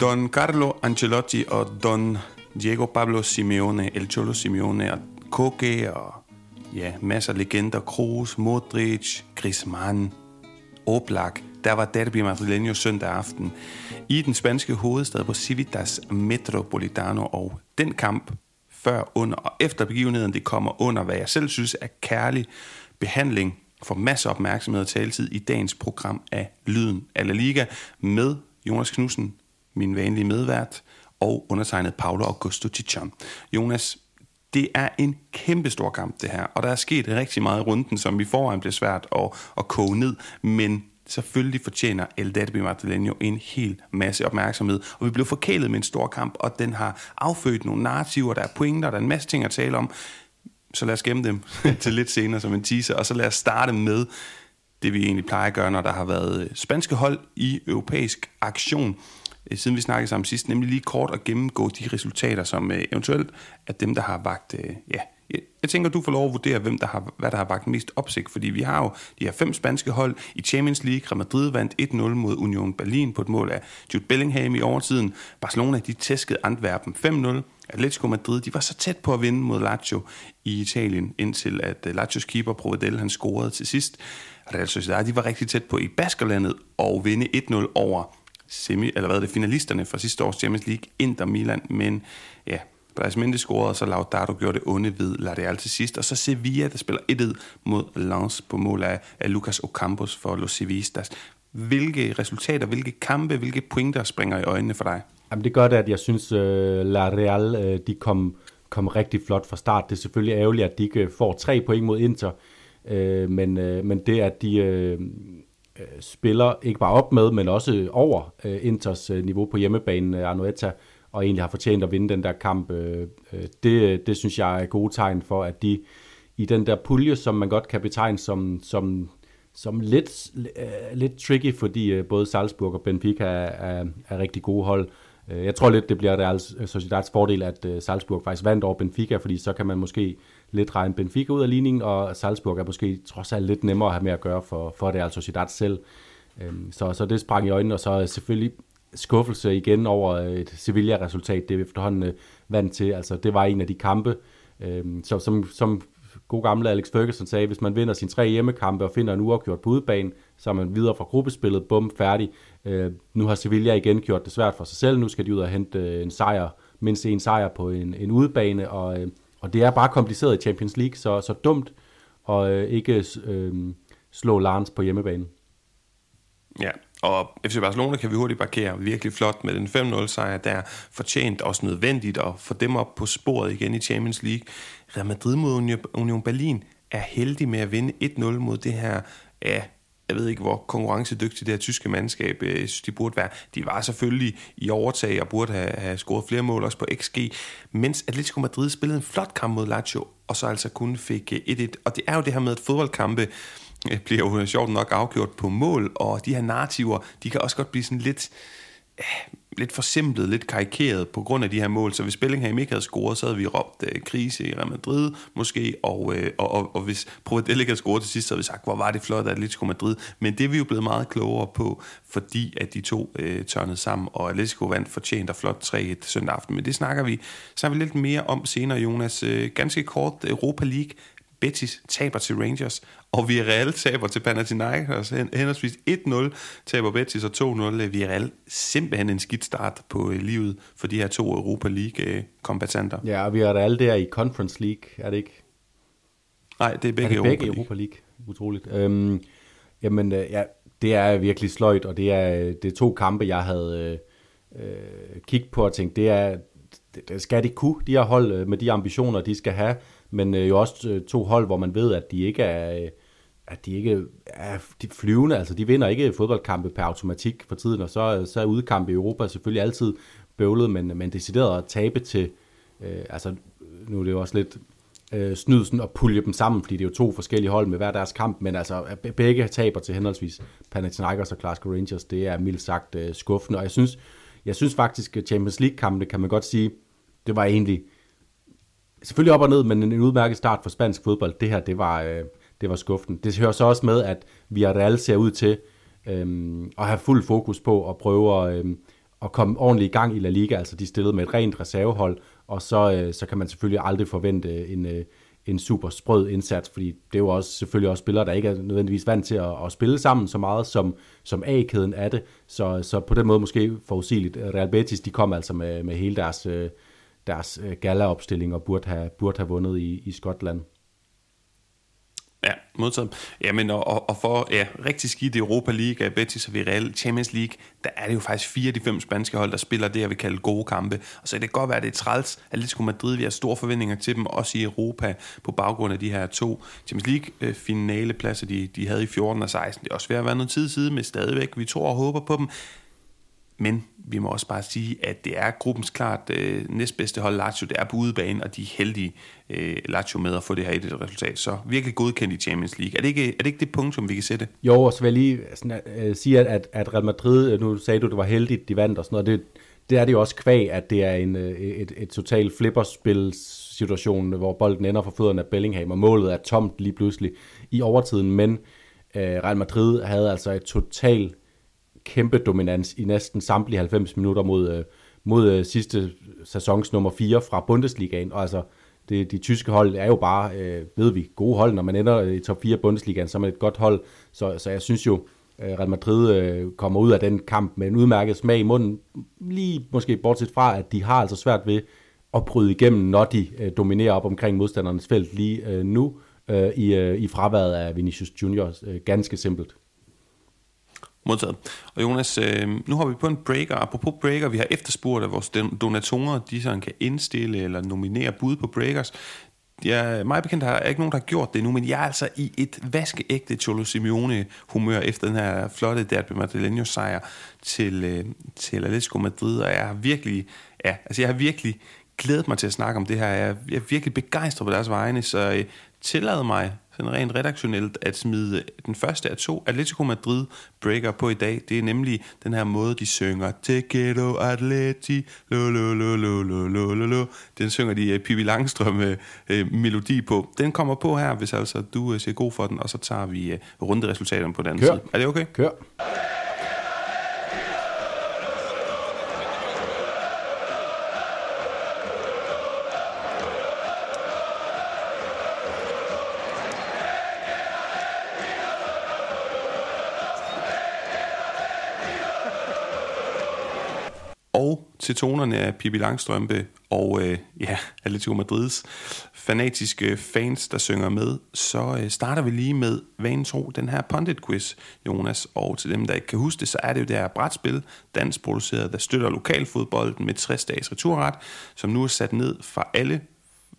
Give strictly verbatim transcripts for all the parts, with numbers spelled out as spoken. Don Carlo Ancelotti og Don Diego Pablo Simeone, El Cholo Simeone og Koke og ja, masser af legender. Kroos, Modric, Griezmann, Oblak. Der var Derbi Madrileño søndag aften i den spanske hovedstad på Civitas Metropolitano. Og den kamp før, under og efter begivenheden, det kommer under, hvad jeg selv synes er kærlig behandling, for masser af opmærksomhed og taletid i dagens program af Lyden af La Liga med Jonas Knudsen, min vanlige medvært, og undertegnet Paolo Augusto Tichon. Jonas, det er en kæmpestor kamp det her, og der er sket rigtig meget i runden, som i forvejen bliver svært at, at koge ned, men selvfølgelig fortjener El Derbi Madrileño en hel masse opmærksomhed, og vi blev forkælet med en stor kamp, og den har affødt nogle narrativer, der er pointer, der er en masse ting at tale om, så lad os gemme dem til lidt senere som en teaser, og så lad os starte med det, vi egentlig plejer at gøre, når der har været spanske hold i europæisk aktion, siden vi snakkede sammen sidst, nemlig lige kort at gennemgå de resultater, som øh, eventuelt er dem, der har vagt... Øh, ja, jeg tænker, du får lov at vurdere, hvem der har, hvad der har vagt mest opsigt, fordi vi har jo de her fem spanske hold i Champions League. Real Madrid vandt et nul mod Union Berlin på et mål af Jude Bellingham i overtiden. Barcelona, de tæskede Antwerpen fem nul. Atletico Madrid, de var så tæt på at vinde mod Lazio i Italien, indtil at Lazios keeper Provedel, han scorede til sidst. Real Sociedad, de var rigtig tæt på i Baskerlandet og vinde et nul over semi, eller hvad det, finalisterne fra sidste års Champions League, Inter Milan, men ja, Blas Mendes scorede, og så Lautaro gjorde det onde ved La Real til sidst, og så Sevilla, der spiller et et mod Lens på mål af, af Lucas Ocampos for Los Sevillistas. Hvilke resultater, hvilke kampe, hvilke pointer springer i øjnene for dig? Jamen det gør det, at jeg synes, uh, La Real uh, de kom, kom rigtig flot fra start. Det er selvfølgelig ærgerligt, at de ikke får tre point mod Inter, uh, men, uh, men det, at de... Uh, spiller ikke bare op med, men også over uh, Inters uh, niveau på hjemmebanen, uh, Anoeta, og egentlig har fortjent at vinde den der kamp. Uh, uh, det, det synes jeg er gode tegn for, at de i den der pulje, som man godt kan betegne som, som, som lidt, uh, lidt tricky, fordi uh, både Salzburg og Benfica er, er, er rigtig gode hold. Uh, jeg tror lidt, det bliver deres Sociedades fordel, at uh, Salzburg faktisk vandt over Benfica, fordi så kan man måske lidt regne Benfica ud af ligningen, og Salzburg er måske trods alt lidt nemmere at have med at gøre for, for det, altså Sociedad selv. Så, så det sprang i øjnene, og så selvfølgelig skuffelse igen over et Sevilla-resultat, det er efterhånden vant til. Altså, det var en af de kampe, så, som, som god gamle Alex Ferguson sagde, hvis man vinder sine tre hjemmekampe og finder en uafgjort på udebane, så er man videre fra gruppespillet, bum, færdig. Nu har Sevilla igen gjort det svært for sig selv, nu skal de ud og hente en sejr, mindst en sejr på en, en udebane, og Og det er bare kompliceret i Champions League, så, så dumt at øh, ikke øh, slå Lens på hjemmebane. Ja, og F C Barcelona kan vi hurtigt parkere virkelig flot med den fem nul sejr, der er fortjent også nødvendigt at få dem op på sporet igen i Champions League. Real Madrid mod Union Berlin er heldig med at vinde et nul mod det her, ja, jeg ved ikke hvor konkurrencedygtigt det her tyske mandskab, øh, de burde være. De var selvfølgelig i overtag og burde have, have scoret flere mål også på X G, mens Atletico Madrid spillede en flot kamp mod Lazio, og så altså kun fik et et. Og det er jo det her med, at fodboldkampe øh, bliver jo sjovt nok afgjort på mål, og de her narrativer, de kan også godt blive sådan lidt... Øh, lidt forsimplet, lidt karikeret på grund af de her mål. Så hvis Bellingham ikke havde scoret, så havde vi råbt øh, krise i Real Madrid måske, og, øh, og, og, og hvis Provedel ikke havde scoret til sidst, så havde vi sagt, hvor var det flot af Atletico Madrid. Men det er vi jo blevet meget klogere på, fordi at de to øh, tørnede sammen, og Atletico vandt fortjent og flot tre et søndag aften. Men det snakker vi, snakker vi lidt mere om senere, Jonas. Øh, ganske kort Europa League. Betis taber til Rangers, og Villarreal taber til Panathinaikos. Henholdsvis et nul taber Betis, og to nul Villarreal. Simpelthen en skidt start på livet for de her to Europa League-kombattanter. Ja, og Villarreal, det er i Conference League, er det ikke? Nej, det er begge, er det Europa, begge League. Europa League. Utroligt. Øhm, jamen, ja, det er virkelig sløjt, og det er, det er to kampe, jeg havde øh, kigget på og tænkt, det er, det skal de kunne, de her hold med de ambitioner, de skal have. Men jo også to hold, hvor man ved, at de ikke er, at de ikke er flyvende. Altså, de vinder ikke fodboldkampe per automatik for tiden, og så, så er udkampe i Europa selvfølgelig altid bøvlet, men, men decideret at tabe til, øh, altså nu er det jo også lidt øh, snydsen at pulje dem sammen, fordi det er jo to forskellige hold med hver deres kamp, men altså begge taber til henholdsvis Panathinaikos og Glasgow Rangers, det er mildt sagt øh, skuffende. Og jeg synes, jeg synes faktisk, at Champions League-kampene, kan man godt sige, det var egentlig... Selvfølgelig op og ned, men en udmærket start for spansk fodbold. Det her, det var, øh, det var skuffende. Det hører så også med, at Villarreal ser ud til øh, at have fuld fokus på at prøve at, øh, at komme ordentligt i gang i La Liga. Altså de stillede med et rent reservehold, og så, øh, så kan man selvfølgelig aldrig forvente en, øh, en super sprød indsats, fordi det er jo også, selvfølgelig også spillere, der ikke er nødvendigvis vant til at, at spille sammen så meget, som, som A-kæden er det. Så, så på den måde måske forudsigeligt. Real Betis, de kom altså med, med hele deres, øh, deres gala-opstilling og burde have, burde have vundet i, i Skotland. Ja, modtaget. Jamen, og, og for ja, rigtig skidt i Europa League, Betis og Real Champions League, der er det jo faktisk fire af de fem spanske hold, der spiller det, jeg vil kalde gode kampe. Og så kan det godt være, at det er træls. Atletico Madrid, vi har store forventninger til dem, også i Europa, på baggrund af de her to Champions League-finalepladser, de, de havde i fjorten og seksten. Det er også ved at være noget tid siden, men stadigvæk, vi tror og håber på dem. Men vi må også bare sige, at det er gruppens klart øh, næstbedste hold, Lazio. Det er på udebane, og de er heldige, øh, Lazio, med at få det her i det resultat. Så virkelig godkendt i Champions League. Er det ikke, er det ikke det punkt, som vi kan sætte? Jo, og så vil jeg lige sådan, øh, sige, at, at Real Madrid, nu sagde du, at det var heldigt, de vandt og sådan noget. Det, det er det jo også kvæg, at det er en, et, et totalt flipperspilsituation, hvor bolden ender for fødderne af Bellingham, og målet er tomt lige pludselig i overtiden. Men øh, Real Madrid havde altså et totalt kæmpe dominans i næsten samtlige halvfems minutter mod, mod sidste sæsons nummer fire fra Bundesligaen. Og altså, det, de tyske hold er jo bare, øh, ved vi, gode hold. Når man ender i top fire Bundesligaen, så er man et godt hold. Så, så jeg synes jo, Real Madrid øh, kommer ud af den kamp med en udmærket smag i munden. Lige måske bortset fra, at de har altså svært ved at bryde igennem, når de øh, dominerer op omkring modstandernes felt lige øh, nu øh, i, øh, i fraværet af Vinicius Junior. Øh, ganske simpelt. Modtaget. Og Jonas, øh, nu har vi på en breaker. Apropos breaker, vi har efterspurgt af vores donatorer, de sådan kan indstille eller nominere bud på breakers. Jeg, mig bekendt har ikke nogen, der har gjort det nu, men jeg er altså i et vaskeægte Cholo Simeone-humør efter den her flotte Derbi Madrileño-sejr til, øh, til Atletico Madrid, og jeg har virkelig, ja, altså jeg har virkelig glædet mig til at snakke om det her. Jeg er, jeg er virkelig begejstret på deres vegne, så øh, tillad mig sådan rent redaktionelt at smide den første af to Atletico Madrid breaker på i dag. Det er nemlig den her måde, de synger Te quiero Atleti, lo lo lo lo lo lo lo. Den synger de Pippi Langstrøm-melodi på. Den kommer på her, hvis altså du ser god for den, og så tager vi runderesultaterne på den anden Kør. side. Er det okay? Kør! Til tonerne af Pippi Langstrømpe og øh, ja, Atletico Madrids fanatiske fans, der synger med, så øh, starter vi lige med vanen tro, den her pundit-quiz, Jonas. Og til dem, der ikke kan huske det, så er det jo det her brætspil, dansk produceret, der støtter lokalfodbolden med tres dages returret, som nu er sat ned fra alle.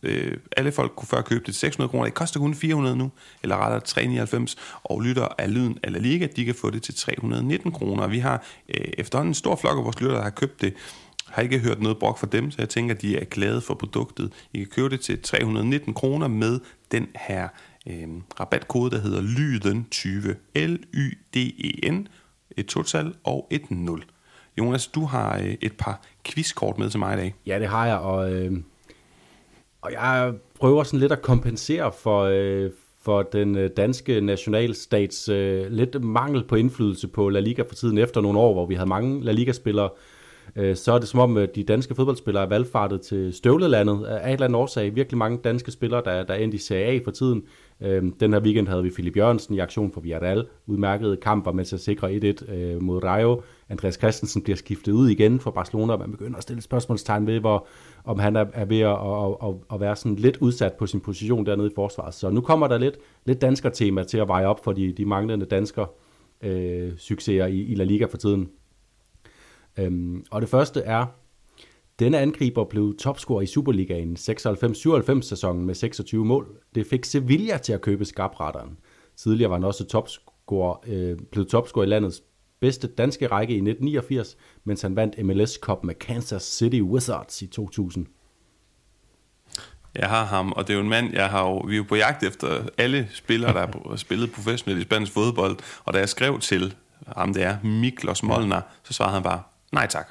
Øh, alle folk kunne før købe det til seks hundrede kroner. Det koster kun fire hundrede nu, eller rettere tre hundrede nioghalvfems. Og lytter af Lyden af La Liga, de kan få det til tre hundrede nitten kroner. Vi har øh, efterhånden en stor flok af vores lytter, der har købt det. Har ikke hørt noget brok fra dem, så jeg tænker, at de er glade for produktet. I kan købe det til tre hundrede nitten kroner med den her øh, rabatkode, der hedder Lyden tyve. L-Y-D-E-N, et total og et nul. Jonas, du har øh, et par quizkort med til mig i dag. Ja, det har jeg, og, øh, og jeg prøver sådan lidt at kompensere for, øh, for den danske nationalstats øh, lidt mangel på indflydelse på La Liga for tiden efter nogle år, hvor vi havde mange La Liga-spillere. Så er det som om, at de danske fodboldspillere er valgfartet til støvlelandet af et eller andet årsag. Virkelig mange danske spillere, der, der endte i Serie A for tiden. Den her weekend havde vi Filip Jørgensen i aktion for Villarreal. Udmærkede kamper med at sikre et-et mod Rayo. Andreas Christensen bliver skiftet ud igen for Barcelona, og man begynder at stille spørgsmålstegn ved, hvor, om han er ved at, at, at, at være sådan lidt udsat på sin position dernede i forsvaret. Så nu kommer der lidt, lidt dansker-tema til at veje op for de, de manglende dansker-succeser øh, i, i La Liga for tiden. Øhm, og det første er, denne angriber blev topscorer i Superligaen seksoghalvfems syvoghalvfems sæsonen med seksogtyve mål. Det fik Sevilla til at købe skarpretteren. Tidligere var han også topscorer, øh, blevet topscorer i landets bedste danske række i nitten niogfirs, mens han vandt M L S Cup med Kansas City Wizards i to tusind. Jeg har ham, og det er jo en mand, jeg har jo, vi er jo på jagt efter alle spillere, der har spillet professionelt i spansk fodbold, og da jeg skrev til ham, det er Miklos Molnar, så svarede han bare, nej tak.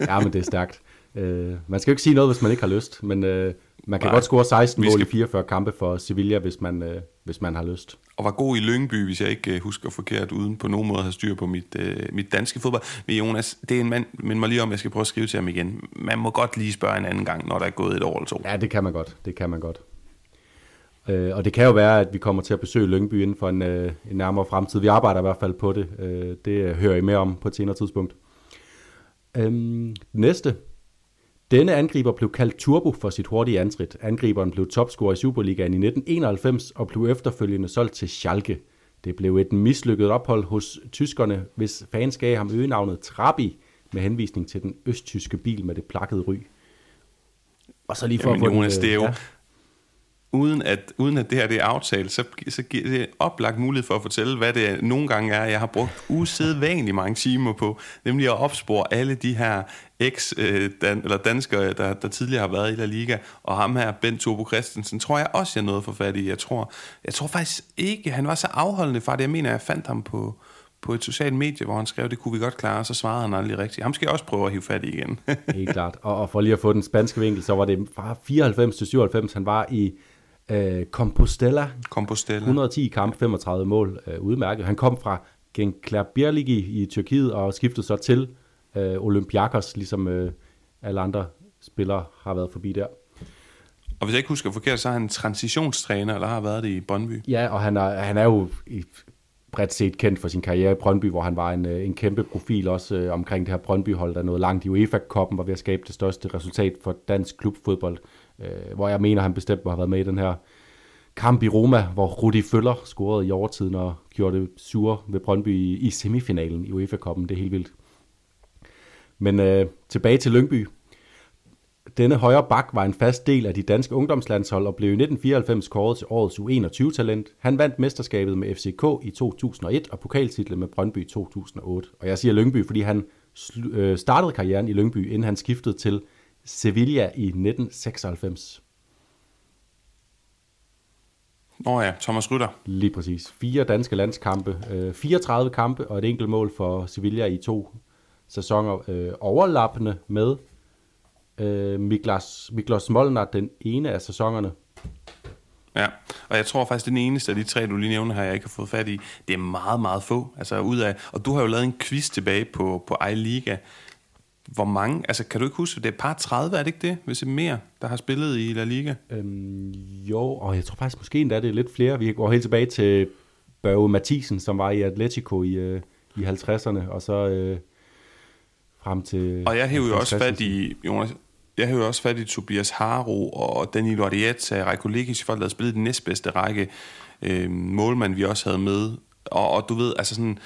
Ja, men det er stærkt. Øh, man skal jo ikke sige noget, hvis man ikke har lyst, men øh, man kan nej, godt score seksten mål i fireogfyrre kampe for Sevilla, hvis man, øh, hvis man har lyst. Og var god i Lyngby, hvis jeg ikke husker forkert, uden på nogen måde at have styr på mit, øh, mit danske fodbold. Men Jonas, det er en mand, men mig lige om, jeg skal prøve at skrive til ham igen. Man må godt lige spørge en anden gang, når der er gået et år eller to. Ja, det kan man godt. Det kan man godt. Øh, og det kan jo være, at vi kommer til at besøge Lyngby inden for en, øh, en nærmere fremtid. Vi arbejder i hvert fald på det. Øh, det hører I mere om på et senere tidspunkt. Øhm, næste. Denne angriber blev kaldt Turbo for sit hurtige antrit. Angriberen blev topscorer i Superligaen i nitten enoghalvfems og blev efterfølgende solgt til Schalke. Det blev et mislykket ophold hos tyskerne, hvis fans gav ham øgenavnet Trabi med henvisning til den østtyske bil med det plakkede ry. Og så lige for Jamen, at få Jonas, den, ja. Uden at, uden at det her det er aftalt, så, så giver det oplagt mulighed for at fortælle, hvad det nogle gange er, jeg har brugt usædvanligt mange timer på, nemlig at opspore alle de her eks, øh, dan, eller danskere, der, der tidligere har været i La Liga, og ham her, Bent Turbo Christensen, tror jeg også, jeg nåede for fat i. Jeg tror, jeg tror faktisk ikke, han var så afholdende fra det. Jeg mener, jeg fandt ham på, på et socialt medie, hvor han skrev, det kunne vi godt klare, og så svarede han aldrig rigtigt. Ham skal jeg også prøve at hive fat i igen. Helt klart. Og, og for lige at få den spanske vinkel, så var det fra fireoghalvfems til syvoghalvfems, han var i Uh, Compostela. Compostela. et hundrede og ti kampe, femogtredive mål, uh, udmærket. Han kom fra Gençlerbirliği i Tyrkiet og skiftede så til uh, Olympiakos, ligesom uh, alle andre spillere har været forbi der. Og hvis jeg ikke husker forkert, så er han transitionstræner, eller har været det i Brøndby. Ja, og han er, han er jo bredt set kendt for sin karriere i Brøndby, hvor han var en, en kæmpe profil også uh, omkring det her Brøndby-hold, der nåede langt i UEFA-koppen, var ved at skabe det største resultat for dansk klubfodbold. Hvor jeg mener, han bestemt har været med i den her kamp i Roma, hvor Rudi Völler scorede i overtiden og gjorde det sure ved Brøndby i semifinalen i UEFA-koppen. Det er helt vildt. Men øh, tilbage til Lyngby. Denne højre bak var en fast del af de danske ungdomslandshold og blev i nitten fireoghalvfems kåret til årets U enogtyve-talent. Han vandt mesterskabet med F C K i to tusind og et og pokaltitlet med Brøndby i to tusind og otte. Og jeg siger Lyngby, fordi han sl- øh, startede karrieren i Lyngby, inden han skiftede til Sevilla i nitten seksoghalvfems. Nå ja, Thomas Rytter. Lige præcis. Fire danske landskampe, øh, fireogtredive kampe og et enkelt mål for Sevilla i to sæsoner, øh, overlappende med øh, Miklas, Miklos Molnar den ene af sæsonerne. Ja, og jeg tror faktisk, den eneste af de tre, du lige nævner her, jeg ikke har fået fat i, det er meget, meget få. Altså ud af, og du har jo lavet en quiz tilbage på, på iLiga. Hvor mange? Altså, kan du ikke huske, det er par tredive, er det ikke det? Hvis det er mere, der har spillet i La Liga? Øhm, jo, og jeg tror faktisk måske endda, det er lidt flere. Vi går helt tilbage til Børge Mathisen, som var i Atletico i, øh, i halvtredserne, og så øh, frem til... Og jeg hævde jo også fat i, Jonas, jeg hævde også fat i Tobias Haro og Danilo Arrieta, Rajko Lekic, folk, der havde spillet den næstbedste række øh, målmand, vi også havde med. Og, og du ved, altså sådan...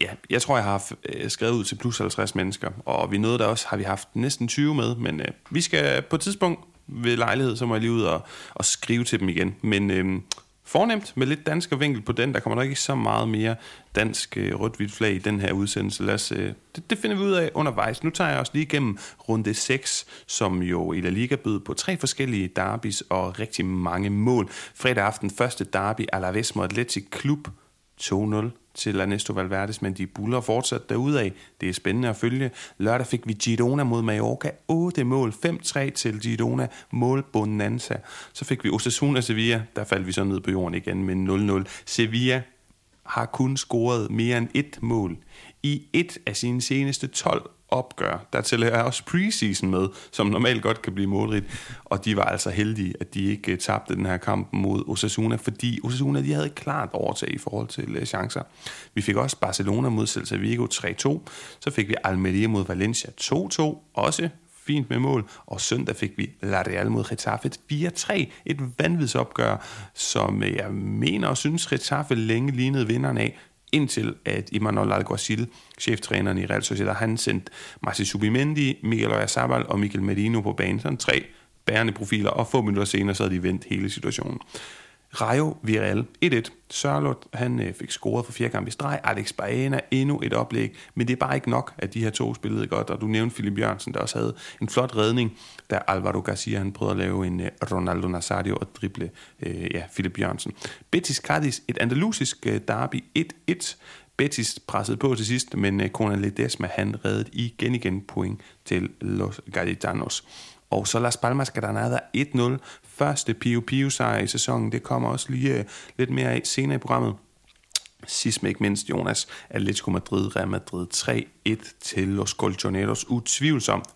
Ja, jeg tror, jeg har skrevet ud til plus halvtreds mennesker, og vi nåede der også, har vi haft næsten tyve med, men øh, vi skal på et tidspunkt ved lejlighed, så må jeg lige ud og, og skrive til dem igen. Men øh, fornemt, med lidt dansk vinkel på den, der kommer der ikke så meget mere dansk øh, rødt-hvidt flag i den her udsendelse. Lad os, øh, det, det finder vi ud af undervejs. Nu tager jeg også lige igennem runde seks, som jo i La Liga bød på tre forskellige derbys og rigtig mange mål. Fredag aften første derby, Alaves mod Athletic Klub to nul. Til Ernesto Valverdes, men de buller fortsat derudad. Det er spændende at følge. Lørdag fik vi Girona mod Mallorca. otte mål. fem tre til Girona. Mål bonanza. Så fik vi Osasuna Sevilla. Der faldt vi så ned på jorden igen med nul nul. Sevilla har kun scoret mere end et mål i et af sine seneste tolv opgør. Der tilhører også preseason med, som normalt godt kan blive målrigt. Og de var altså heldige, at de ikke tabte den her kamp mod Osasuna, fordi Osasuna de havde klart overtag i forhold til chancer. Vi fik også Barcelona mod Celta Vigo tre to. Så fik vi Almeria mod Valencia to to. Også fint med mål. Og søndag fik vi La Real mod Getafe fire tre. Et vanvidsopgør, som jeg mener og synes Getafe længe lignede vinderen af, indtil at Imanol Alguazil, cheftræneren i Real Sociedad, han sendte Marci Zubimendi, Miguel Oya Zabal og Mikel Merino på banen. Sådan tre bærende profiler, og få minutter senere, så havde de vendt hele situationen. Rayo Villarreal et et. Sørloth, han fik scoret for fjerde kamp i streg. Alex Baena, endnu et oplæg. Men det er bare ikke nok, at de her to spillede godt. Og du nævnte Philip Jørgensen, der også havde en flot redning, da Alvaro Garcia, han prøvede at lave en Ronaldo Nazario og drible øh, ja, Philip Jørgensen. Betis Cádiz, et andalusisk derby et et. Betis pressede på til sidst, men Conan Ledesma, han reddede igen igen point til Los Gaditanos. Og så Las Palmas Granada et nul. Første Pio Pio sejr i sæsonen. Det kommer også lige lidt mere af senere i programmet. Sidst men ikke mindst, Jonas, Atletico Madrid, Real Madrid tre et til Los Colchoneros. Utvivlsomt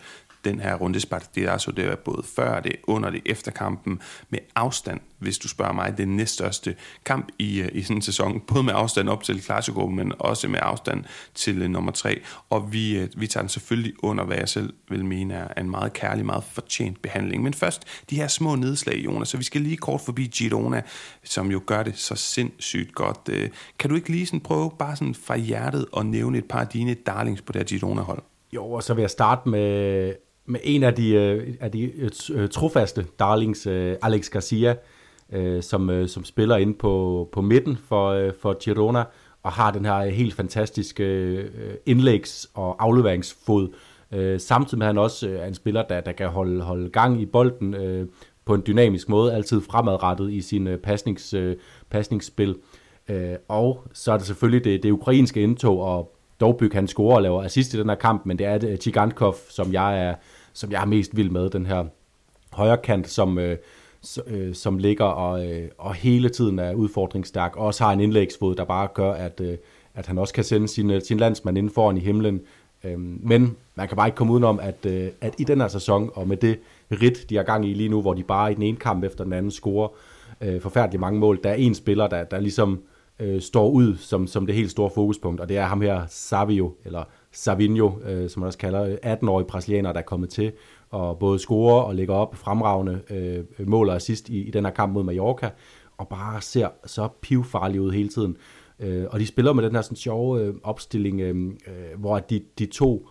den her runde Spartidazzo, det var både før det, under det, efter kampen med afstand, hvis du spørger mig, det næststørste kamp i, i sådan en sæson, både med afstand op til Clasico, men også med afstand til uh, nummer tre, og vi, uh, vi tager den selvfølgelig under, hvad jeg selv vil mene er en meget kærlig, meget fortjent behandling. Men først, de her små nedslag, Jonas, så vi skal lige kort forbi Girona, som jo gør det så sindssygt godt. Uh, kan du ikke lige sådan prøve, bare sådan fra hjertet, at nævne et par af dine darlings på det her Girona-hold? Jo, og så vil jeg starte med med en af de, af de trofaste darlings, Alex Garcia, som, som spiller inde på, på midten for, for Girona, og har den her helt fantastiske indlægs- og afleveringsfod. Samtidig med han også er en spiller, der, der kan holde, holde gang i bolden på en dynamisk måde, altid fremadrettet i sin pasnings, pasningsspil. Og så er det selvfølgelig det, det ukrainske indtog, og Dovbyk, han scorer og laver assist i den her kamp, men det er Chigankov, som jeg er, som jeg er mest vild med, den her højrekant, som, øh, som ligger og, øh, og hele tiden er udfordringsstærk, og også har en indlægsfod, der bare gør, at, øh, at han også kan sende sin, sin landsmand inden foran i himlen. Øhm, men man kan bare ikke komme udenom, at, øh, at i den her sæson, og med det ridt, de har gang i lige nu, hvor de bare i den ene kamp efter den anden scorer øh, forfærdeligt mange mål, der er en spiller, der, der ligesom står ud som, som det helt store fokuspunkt, og det er ham her, Savio, eller Savinho, øh, som man også kalder, atten-årige brasilianer, der er kommet til, og både scorer og lægger op fremragende øh, mål og assist i, i den her kamp mod Mallorca, og bare ser så pivfarlig ud hele tiden. Øh, og de spiller med den her sådan sjove øh, opstilling, øh, hvor de, de to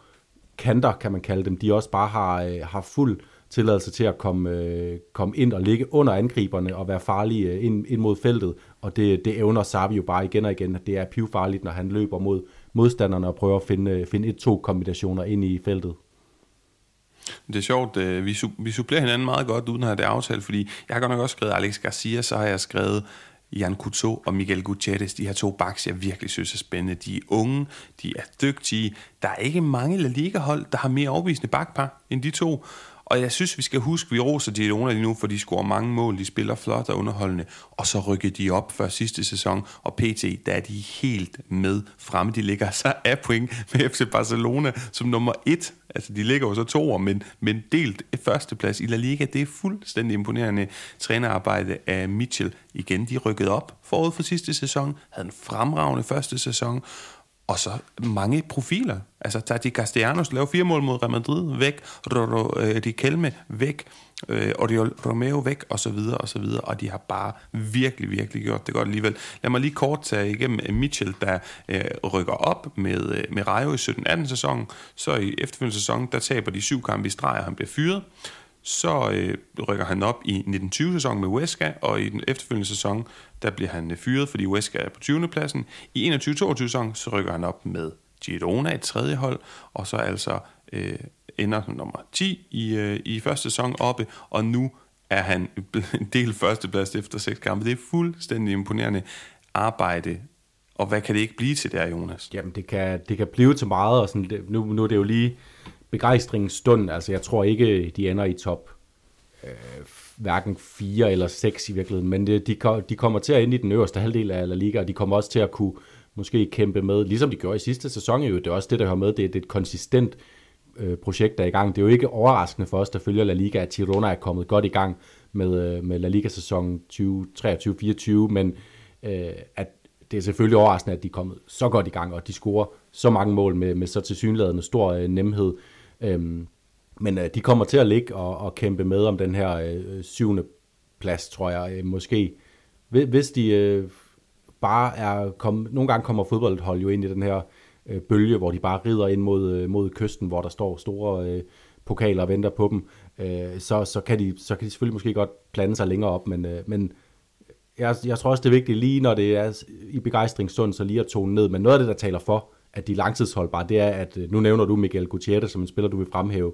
kanter, kan man kalde dem, de også bare har, øh, har fuld tilladelse til at komme, øh, komme ind og ligge under angriberne og være farlige øh, ind, ind mod feltet. Og det, det evner Sarvi jo bare igen og igen. Det er pivfarligt, når han løber mod modstanderne og prøver at finde, finde et-to kombinationer ind i feltet. Det er sjovt, vi, vi supplerer hinanden meget godt uden at have det aftalt, fordi jeg har godt nok også skrevet Alex Garcia, så har jeg skrevet Jan Couto og Miguel Gutierrez, de her to backs, jeg virkelig synes er spændende. De er unge, de er dygtige. Der er ikke mange La Liga-hold, der har mere overbevisende backpar end de to. Og jeg synes, vi skal huske, at vi roser Girona lige nu, for de scorer mange mål, de spiller flot og underholdende, og så rykker de op før sidste sæson, og P T, der er de helt med fremme. De ligger så af point med F C Barcelona som nummer et. Altså, de ligger jo så toer, men, men delt førsteplads i La Liga. Det er fuldstændig imponerende trænerarbejde af Michel. Igen, de rykkede op forud for sidste sæson, havde en fremragende første sæson, og så mange profiler. Altså, Tati Castellanos laver fire mål mod Real Madrid, væk. Riquelme, væk. Oriol Romeo, væk, og så videre, og så videre. Og de har bare virkelig, virkelig gjort det godt alligevel. Lad mig lige kort tage igennem Michel, der øh, rykker op med, med Rayo i sytten atten sæsonen. Så i efterfølgende sæson, der taber de syv kampe i streg, og han bliver fyret. Så øh, rykker han op i nitten tyve sæsonen med Huesca, og i den efterfølgende sæson, der bliver han fyret, fordi Huesca er på tyvende pladsen. I enogtyve toogtyve sæsonen, så rykker han op med Girona, et tredje hold, og så altså øh, ender som nummer ti i, øh, i første sæson oppe, og nu er han en del førsteplads efter seks kampe. Det er fuldstændig imponerende arbejde, og hvad kan det ikke blive til der, Jonas? Jamen, det kan, det kan blive til meget, og sådan, nu, nu er det jo lige begejstringens stund, altså jeg tror ikke, de ender i top øh, hverken fire eller seks i virkeligheden, men det, de, de kommer til at ende i den øverste halvdel af La Liga, og de kommer også til at kunne måske kæmpe med, ligesom de gjorde i sidste sæson jo, det er også det, der hører med, det, det er et konsistent øh, projekt, der er i gang. Det er jo ikke overraskende for os, der følger La Liga, at Girona er kommet godt i gang med, øh, med La Liga-sæsonen tyve treogtyve fireogtyve, men øh, at det er selvfølgelig overraskende, at de er kommet så godt i gang, og de scorer så mange mål med, med så tilsyneladende stor øh, nemhed. Øhm, men øh, de kommer til at ligge og, og kæmpe med om den her øh, syvende plads, tror jeg, øh, måske. Hvis de øh, bare er kommet, nogle gange kommer fodboldhold jo ind i den her øh, bølge, hvor de bare rider ind mod, øh, mod kysten, hvor der står store øh, pokaler og venter på dem, øh, så, så, kan de, så kan de selvfølgelig måske godt blande sig længere op, men, øh, men jeg, jeg tror også, det er vigtigt lige, når det er i begejstringsstund, så lige at tone ned, men noget af det, der taler for, at de er langtidsholdbare, det er, at nu nævner du Miguel Gutierrez, som en spiller, du vil fremhæve.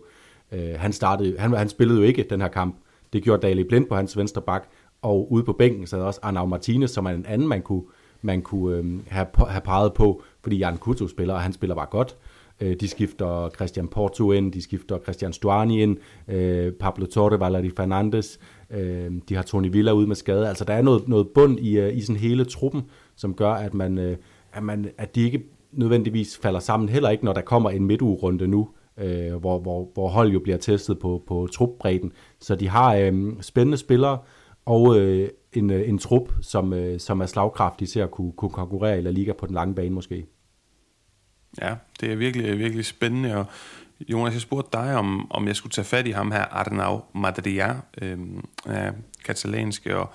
Uh, han, startede, han, han spillede jo ikke den her kamp. Det gjorde Daley Blind på hans venstre bak, og ude på bænken sad også Arnau Martinez, som er en anden, man kunne, man kunne uh, have, have peget på, fordi Jan Couto spiller, og han spiller bare godt. Øh, de skifter Christian Porto ind, de skifter Christian Stuani ind, øh, Pablo Torre, Valeri Fernandes, øh, de har Toni Villa ude med skade. Altså der er noget, noget bund i, i sådan hele truppen, som gør, at, man, øh, at, man, at de ikke nødvendigvis falder sammen, heller ikke når der kommer en midtugerunde nu, øh, hvor, hvor, hvor hold jo bliver testet på, på trupbredden. Så de har øh, spændende spillere og øh, en, en trup, som, øh, som er slagkraftig til at kunne, kunne konkurrere i La Liga på den lange bane måske. Ja, det er virkelig, virkelig spændende, og Jonas, jeg spurgte dig, om, om jeg skulle tage fat i ham her, Arnau Madria, øh, katalanske, og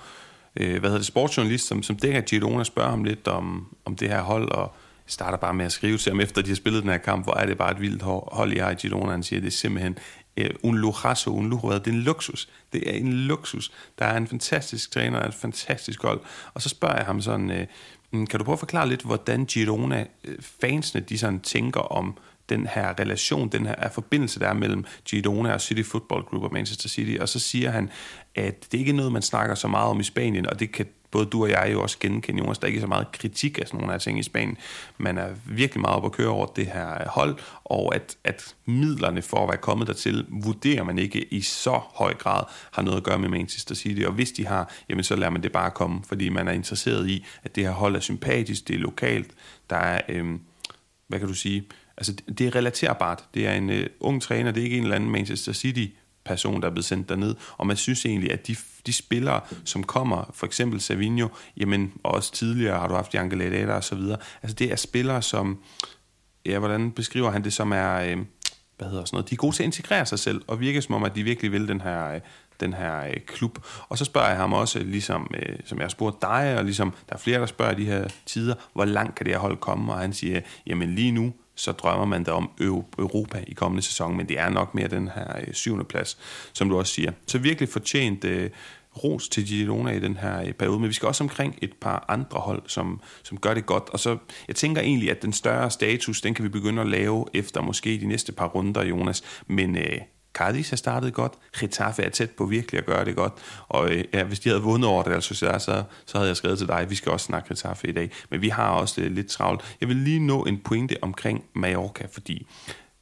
øh, hvad hedder det, sportsjournalist, som, som dækker Girona, spørger ham lidt om, om det her hold, og starter bare med at skrive til ham, efter de har spillet den her kamp, hvor er det bare et vildt hold, I har i Girona, han siger, det er simpelthen øh, un lujazo, un lujo, det er en luksus, det er en luksus, der er en fantastisk træner, et fantastisk hold, og så spørger jeg ham sådan... Øh, Kan du prøve at forklare lidt, hvordan Girona-fansene de sådan tænker om den her relation, den her forbindelse, der er mellem Girona og City Football Group og Manchester City? Og så siger han, at det ikke er noget, man snakker så meget om i Spanien, og det kan både du og jeg jo også genkende, Jonas. Der er ikke så meget kritik af sådan nogle her ting i Spanien. Man er virkelig meget op at køre over det her hold, og at, at midlerne for at være kommet dertil, vurderer man ikke i så høj grad har noget at gøre med Manchester City. Og hvis de har, jamen så lader man det bare komme, fordi man er interesseret i, at det her hold er sympatisk, det er lokalt, der er, øh, hvad kan du sige, altså det er relaterbart. Det er en øh, ung træner, det er ikke en eller anden Manchester City person, der er blevet sendt derned, og man synes egentlig, at de, de spillere, som kommer, for eksempel Savinho, jamen, og også tidligere har du haft Janke Ledada og så videre, altså det er spillere, som, ja, hvordan beskriver han det, som er, øh, hvad hedder sådan noget, de er gode til at integrere sig selv, og virker som om, at de virkelig vil den her, øh, den her øh, klub, og så spørger jeg ham også, ligesom, øh, som jeg har spurgt dig, og ligesom, der er flere, der spørger de her tider, hvor langt kan det her hold komme, og han siger, jamen lige nu, så drømmer man da om Europa i kommende sæson, men det er nok mere den her øh, syvende plads, som du også siger. Så virkelig fortjent øh, ros til Girona i den her øh, periode, men vi skal også omkring et par andre hold, som, som gør det godt. Og så, jeg tænker egentlig, at den større status, den kan vi begynde at lave efter måske de næste par runder, Jonas, men... Øh, Cádiz har startet godt, Getafe er tæt på virkelig at gøre det godt, og øh, ja, hvis de havde vundet over det, altså, så, så havde jeg skrevet til dig, vi skal også snakke Getafe i dag, men vi har også øh, lidt travlt. Jeg vil lige nå en pointe omkring Mallorca, fordi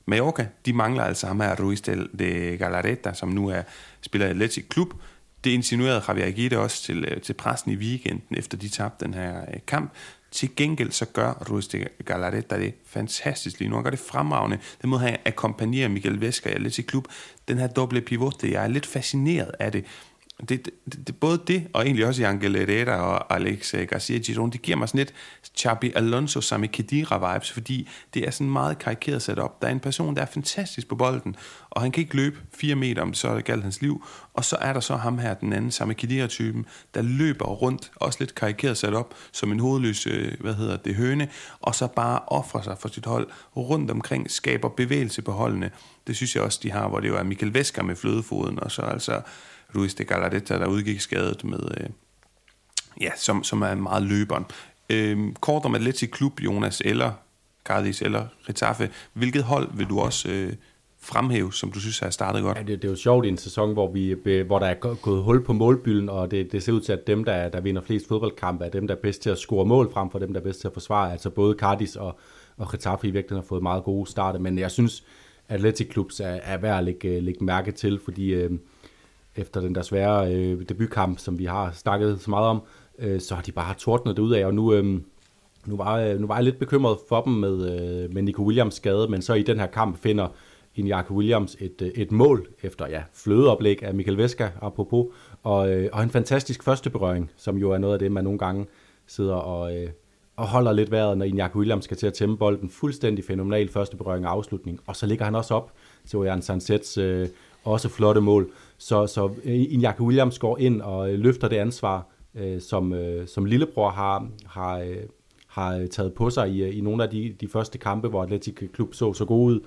Mallorca, de mangler altså ham her, Ruiz de Galarreta, som nu er spiller i Athletic Klub. Det insinuerede Javier Aguirre også til, øh, til pressen i weekenden, efter de tabte den her øh, kamp. Til gengæld så gør Ruiz de Galarreta det fantastisk lige nu. Han gør det fremragende. Den måde han akkompagnerer Miguel Vesga i Athletic Klub. Den her doble pivot, jeg er lidt fascineret af det. Det, det, det både det, og egentlig også Angel Herrera og Alex Garcia Girón, det giver mig sådan lidt Xabi Alonso sammen med Khedira-vibes, fordi det er sådan meget karikeret setup. Der er en person, der er fantastisk på bolden, og han kan ikke løbe fire meter, om så er det galt hans liv. Og så er der så ham her, den anden sammen med Khedira-typen, der løber rundt, også lidt karikeret setup, som en hovedløs, hvad hedder det, høne, og så bare offrer sig for sit hold rundt omkring, skaber bevægelse på holdene. Det synes jeg også, de har, hvor det jo er Miguel Vesga med flødefoden, og så altså... Ruiz de Galarreta, der udgik skadet med, øh, ja, som, som er meget løberen. Øh, kort om Athletic Klub, Jonas, eller Cádiz, eller Getafe. Hvilket hold vil du også øh, fremhæve, som du synes har startet godt? Ja, det, det er jo sjovt i en sæson, hvor, vi, hvor der er gået hul på målbylden, og det, det ser ud til, at dem, der, der vinder flest fodboldkampe, er dem, der er bedst til at score mål, frem for dem, der er bedst til at forsvare. Altså både Cádiz og, og Getafe i virkeligheden har fået meget gode starter, men jeg synes, Athletic Klubs er, er værd at lægge, lægge mærke til, fordi... Øh, efter den der svære øh, debutkamp, som vi har snakket så meget om, øh, så har de bare tordnet det ud af, og nu, øh, nu, var, øh, nu var jeg lidt bekymret for dem med, øh, med Nico Williams skade, men så i den her kamp finder Iñaki Williams et, øh, et mål, efter ja, flødeoplæg af Miguel Vesga, apropos, og, øh, og en fantastisk førsteberøring, som jo er noget af det, man nogle gange sidder og, øh, og holder lidt vejret, når Iñaki Williams skal til at tæmme bolden, fuldstændig fænomenal førsteberøring og afslutning, og så ligger han også op til Oyan Sansets øh, også flotte mål. Så, så Iñaki Williams går ind og løfter det ansvar, øh, som, øh, som lillebror har, har, øh, har taget på sig i, i nogle af de, de første kampe, hvor Athletic Klub så så god ud.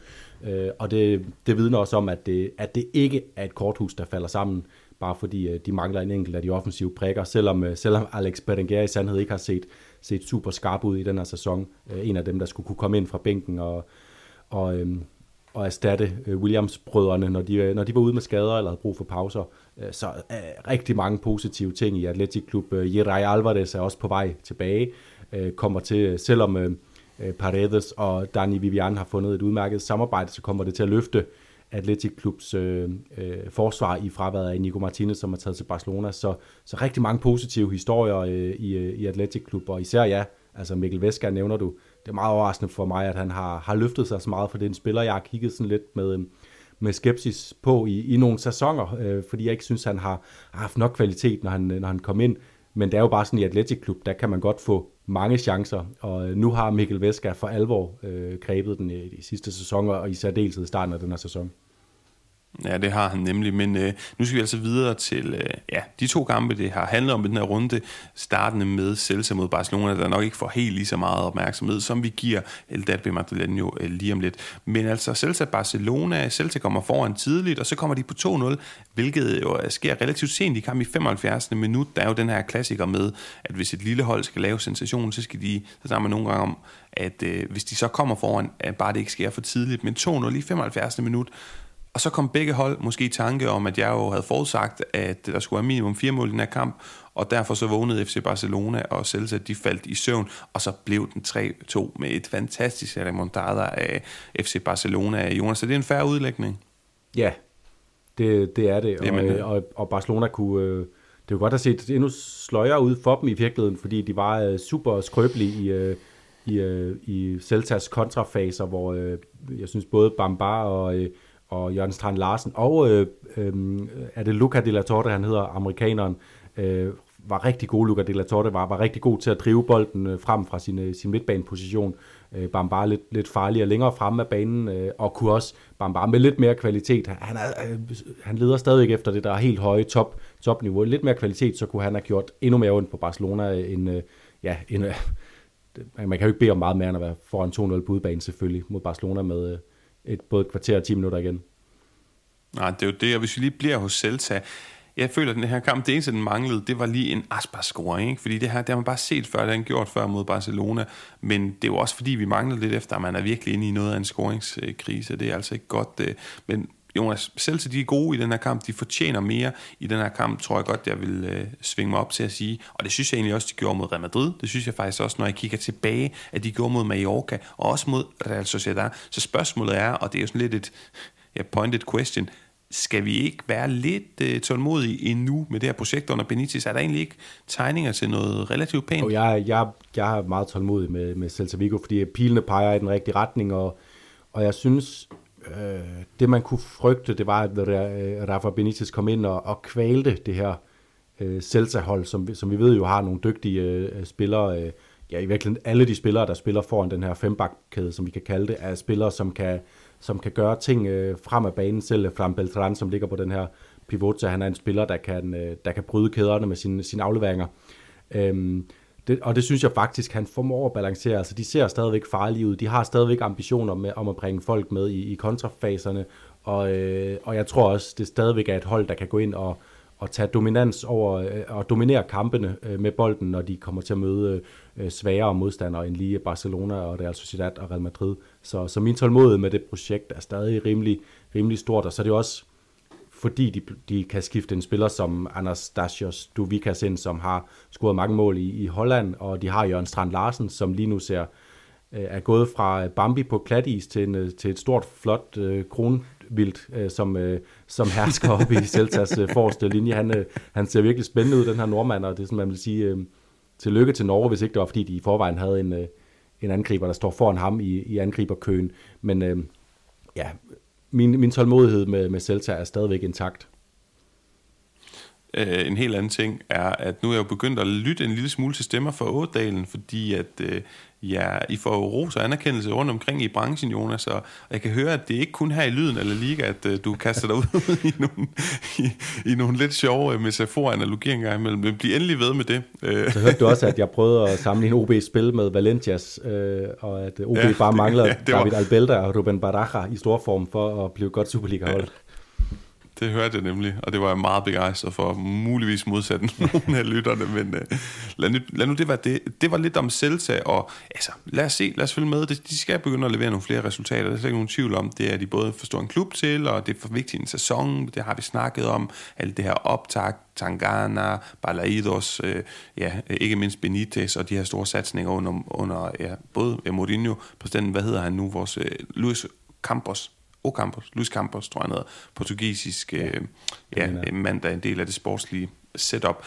Øh, og det, det vidner også om, at det, at det ikke er et korthus, der falder sammen, bare fordi øh, de mangler en enkelt af de offensive prikker, selvom, øh, selvom Alex Berenguer i sandhed ikke har set, set super skarp ud i den her sæson. Øh, en af dem, der skulle kunne komme ind fra bænken og... og øh, og erstatte Williams-brødrene, når de, når de var ude med skader eller havde brug for pauser. Så uh, rigtig mange positive ting i Athletic Klub. Yeray Alvarez er også på vej tilbage, uh, kommer til, selvom uh, Paredes og Dani Vivian har fundet et udmærket samarbejde, så kommer det til at løfte Athletic Klubs øh, øh, forsvar i fraværet af Nico Martinez, som er taget til Barcelona. Så, så rigtig mange positive historier øh, i, i Athletic Klub, og især ja, altså Mikkel Vesker nævner du. Det er meget overraskende for mig, at han har, har løftet sig så meget, for det er en spiller, jeg har kigget sådan lidt med, med skepsis på i, i nogle sæsoner, øh, fordi jeg ikke synes, han har haft nok kvalitet, når han, når han kom ind. Men det er jo bare sådan, i Athletic Klub, der kan man godt få mange chancer, og nu har Mikkel Vesker for alvor øh, grebet den i de sidste sæsoner, og i særdeleshed i starten af den her sæson. Ja, det har han nemlig, men øh, nu skal vi altså videre til øh, ja, de to kampe, det har handlet om i den her runde, startende med Celta mod Barcelona, der nok ikke får helt lige så meget opmærksomhed, som vi giver Derbi Madrileño øh, lige om lidt. Men altså Celta Barcelona, Celta kommer foran tidligt, og så kommer de på to nul, hvilket jo sker relativt sent i kampen i femoghalvfjerdsende minut. Der er jo den her klassiker med, at hvis et lille hold skal lave sensation, så skal de, så snakker man nogle gange om, at øh, hvis de så kommer foran, at bare det ikke sker for tidligt, men to nul i femoghalvfjerdsende minut. Og så kom begge hold måske i tanke om, at jeg jo havde forudsagt, at der skulle være minimum fire mål i den her kamp, og derfor så vågnede F C Barcelona, og Celta, de faldt i søvn, og så blev den tre to med et fantastisk remontada af F C Barcelona. Jonas, så det er en fair udlægning? Ja, det, det er det, og, Jamen, ja. og, og Barcelona kunne... Det var godt at se det endnu sløjere ud for dem i virkeligheden, fordi de var super skrøbelige i... i, i Celtas kontrafaser, hvor jeg synes både Bamba og... og Jørgen Strand Larsen, og øh, øh, er det Luca de la Torre, han hedder, amerikaneren, øh, var rigtig god. Luca de la Torre var, var rigtig god til at drive bolden øh, frem fra sin, sin midtbaneposition. Øh, Bamba lidt, lidt farligere længere fremme af banen, øh, og kunne også Bamba med lidt mere kvalitet. Han, er, øh, han leder stadig efter det der helt høje top, topniveau. Lidt mere kvalitet, så kunne han have gjort endnu mere ondt på Barcelona end... Øh, ja, end øh, man kan jo ikke bede om meget mere, end at være foran to nul på udebane selvfølgelig, mod Barcelona med... Øh, Et, både et kvarter og ti minutter igen. Nej, det er jo det, og hvis vi lige bliver hos Celta, jeg føler, at den her kamp, det eneste, den manglede, det var lige en Aspas-scoring, ikke? Fordi det her, det har man bare set før, det har han gjort før mod Barcelona, men det er jo også fordi, vi manglede lidt efter, at man er virkelig inde i noget af en scoringskrise, det er altså ikke godt, men Jonas, Celta, de er gode i den her kamp, de fortjener mere i den her kamp, tror jeg godt, jeg vil øh, svinge mig op til at sige. Og det synes jeg egentlig også, de gjorde mod Real Madrid. Det synes jeg faktisk også, når jeg kigger tilbage, at de gjorde mod Mallorca og også mod Real Sociedad. Så spørgsmålet er, og det er jo sådan lidt et ja, pointed question, skal vi ikke være lidt øh, tålmodige endnu med det her projekt under Benitez? Er der egentlig ikke tegninger til noget relativt pænt? Oh, jeg, jeg, jeg er meget tålmodig med, med Celta Vigo, fordi pilene peger i den rigtige retning, og, og jeg synes... det man kunne frygte, det var, at Rafa Benitez kom ind og, og kvalte det her øh, Celta-hold, som, som vi ved jo har nogle dygtige øh, spillere. Øh, ja, i virkeligheden alle de spillere, der spiller foran den her fembakkæde, som vi kan kalde det, er spillere, som kan, som kan gøre ting øh, frem af banen selv. Fran Beltran, som ligger på den her pivot, så han er en spiller, der kan, øh, der kan bryde kæderne med sine, sine afleveringer. Øhm, Det, og det synes jeg faktisk, han formår at balancere. Altså, de ser stadigvæk farlige ud. De har stadigvæk ambitioner med, om at bringe folk med i, i kontrafaserne. Og, øh, og jeg tror også, det stadigvæk er et hold, der kan gå ind og, og tage dominans over øh, og dominere kampene øh, med bolden, når de kommer til at møde øh, svagere modstandere end lige Barcelona og Real Sociedad og Real Madrid. Så, så min tålmodighed med det projekt er stadig rimelig, rimelig stort. Og så er det også, fordi de, de kan skifte en spiller som Anastasios Dovikas ind, som har scoret mange mål i, i Holland, og de har Jørgen Strand Larsen, som lige nu ser, er gået fra Bambi på klatis til, en, til et stort, flot øh, kronvildt, øh, som, øh, som hersker oppe i Celtas øh, forreste linje. Han, øh, han ser virkelig spændende ud, den her nordmand, og det er sådan, man vil sige, øh, tillykke til Norge, hvis ikke det var, fordi de i forvejen havde en, øh, en angriber, der står foran ham i, i angriberkøen. Men øh, ja... Min, min tålmodighed med, med Celta er stadigvæk intakt. Uh, en helt anden ting er, at nu er jeg jo begyndt at lytte en lille smule til stemmer for Ådalen, fordi at uh, ja, I får ros og anerkendelse rundt omkring i branchen, Jonas, og jeg kan høre, at det ikke kun her i Lyden eller Liga, at uh, du kaster dig ud i, nogle, i, i nogle lidt sjove metafor-analogeringer imellem. Men bliv endelig ved med det. Uh. Så hørte du også, at jeg prøvede at sammenligne O B's spil med Valencias, øh, og at O B ja, bare mangler ja, David Albelda og Ruben Baraja i stor form for at blive godt Superliga-hold. Ja. det hørte jeg nemlig, og det var jeg meget begejstret for, muligvis modsat nogle af lytterne, men uh, lad, nu, lad nu det være det. Det var lidt om Celta, og altså, lad os se, lad os følge med. De skal begynde at levere nogle flere resultater, der er slet ikke nogen tvivl om. Det er de både for stor en klub til, og det er for vigtigt en sæson, det har vi snakket om, alt det her optag, Tangana, Balaidos, øh, ja, ikke mindst Benitez og de her store satsninger under, under ja, både Mourinho, præsidenten, hvad hedder han nu, vores øh, Luis Campos, Ocampos, Luis Campos, tror jeg noget, portugisisk øh, ja, ja, mand, der er en del af det sportslige setup.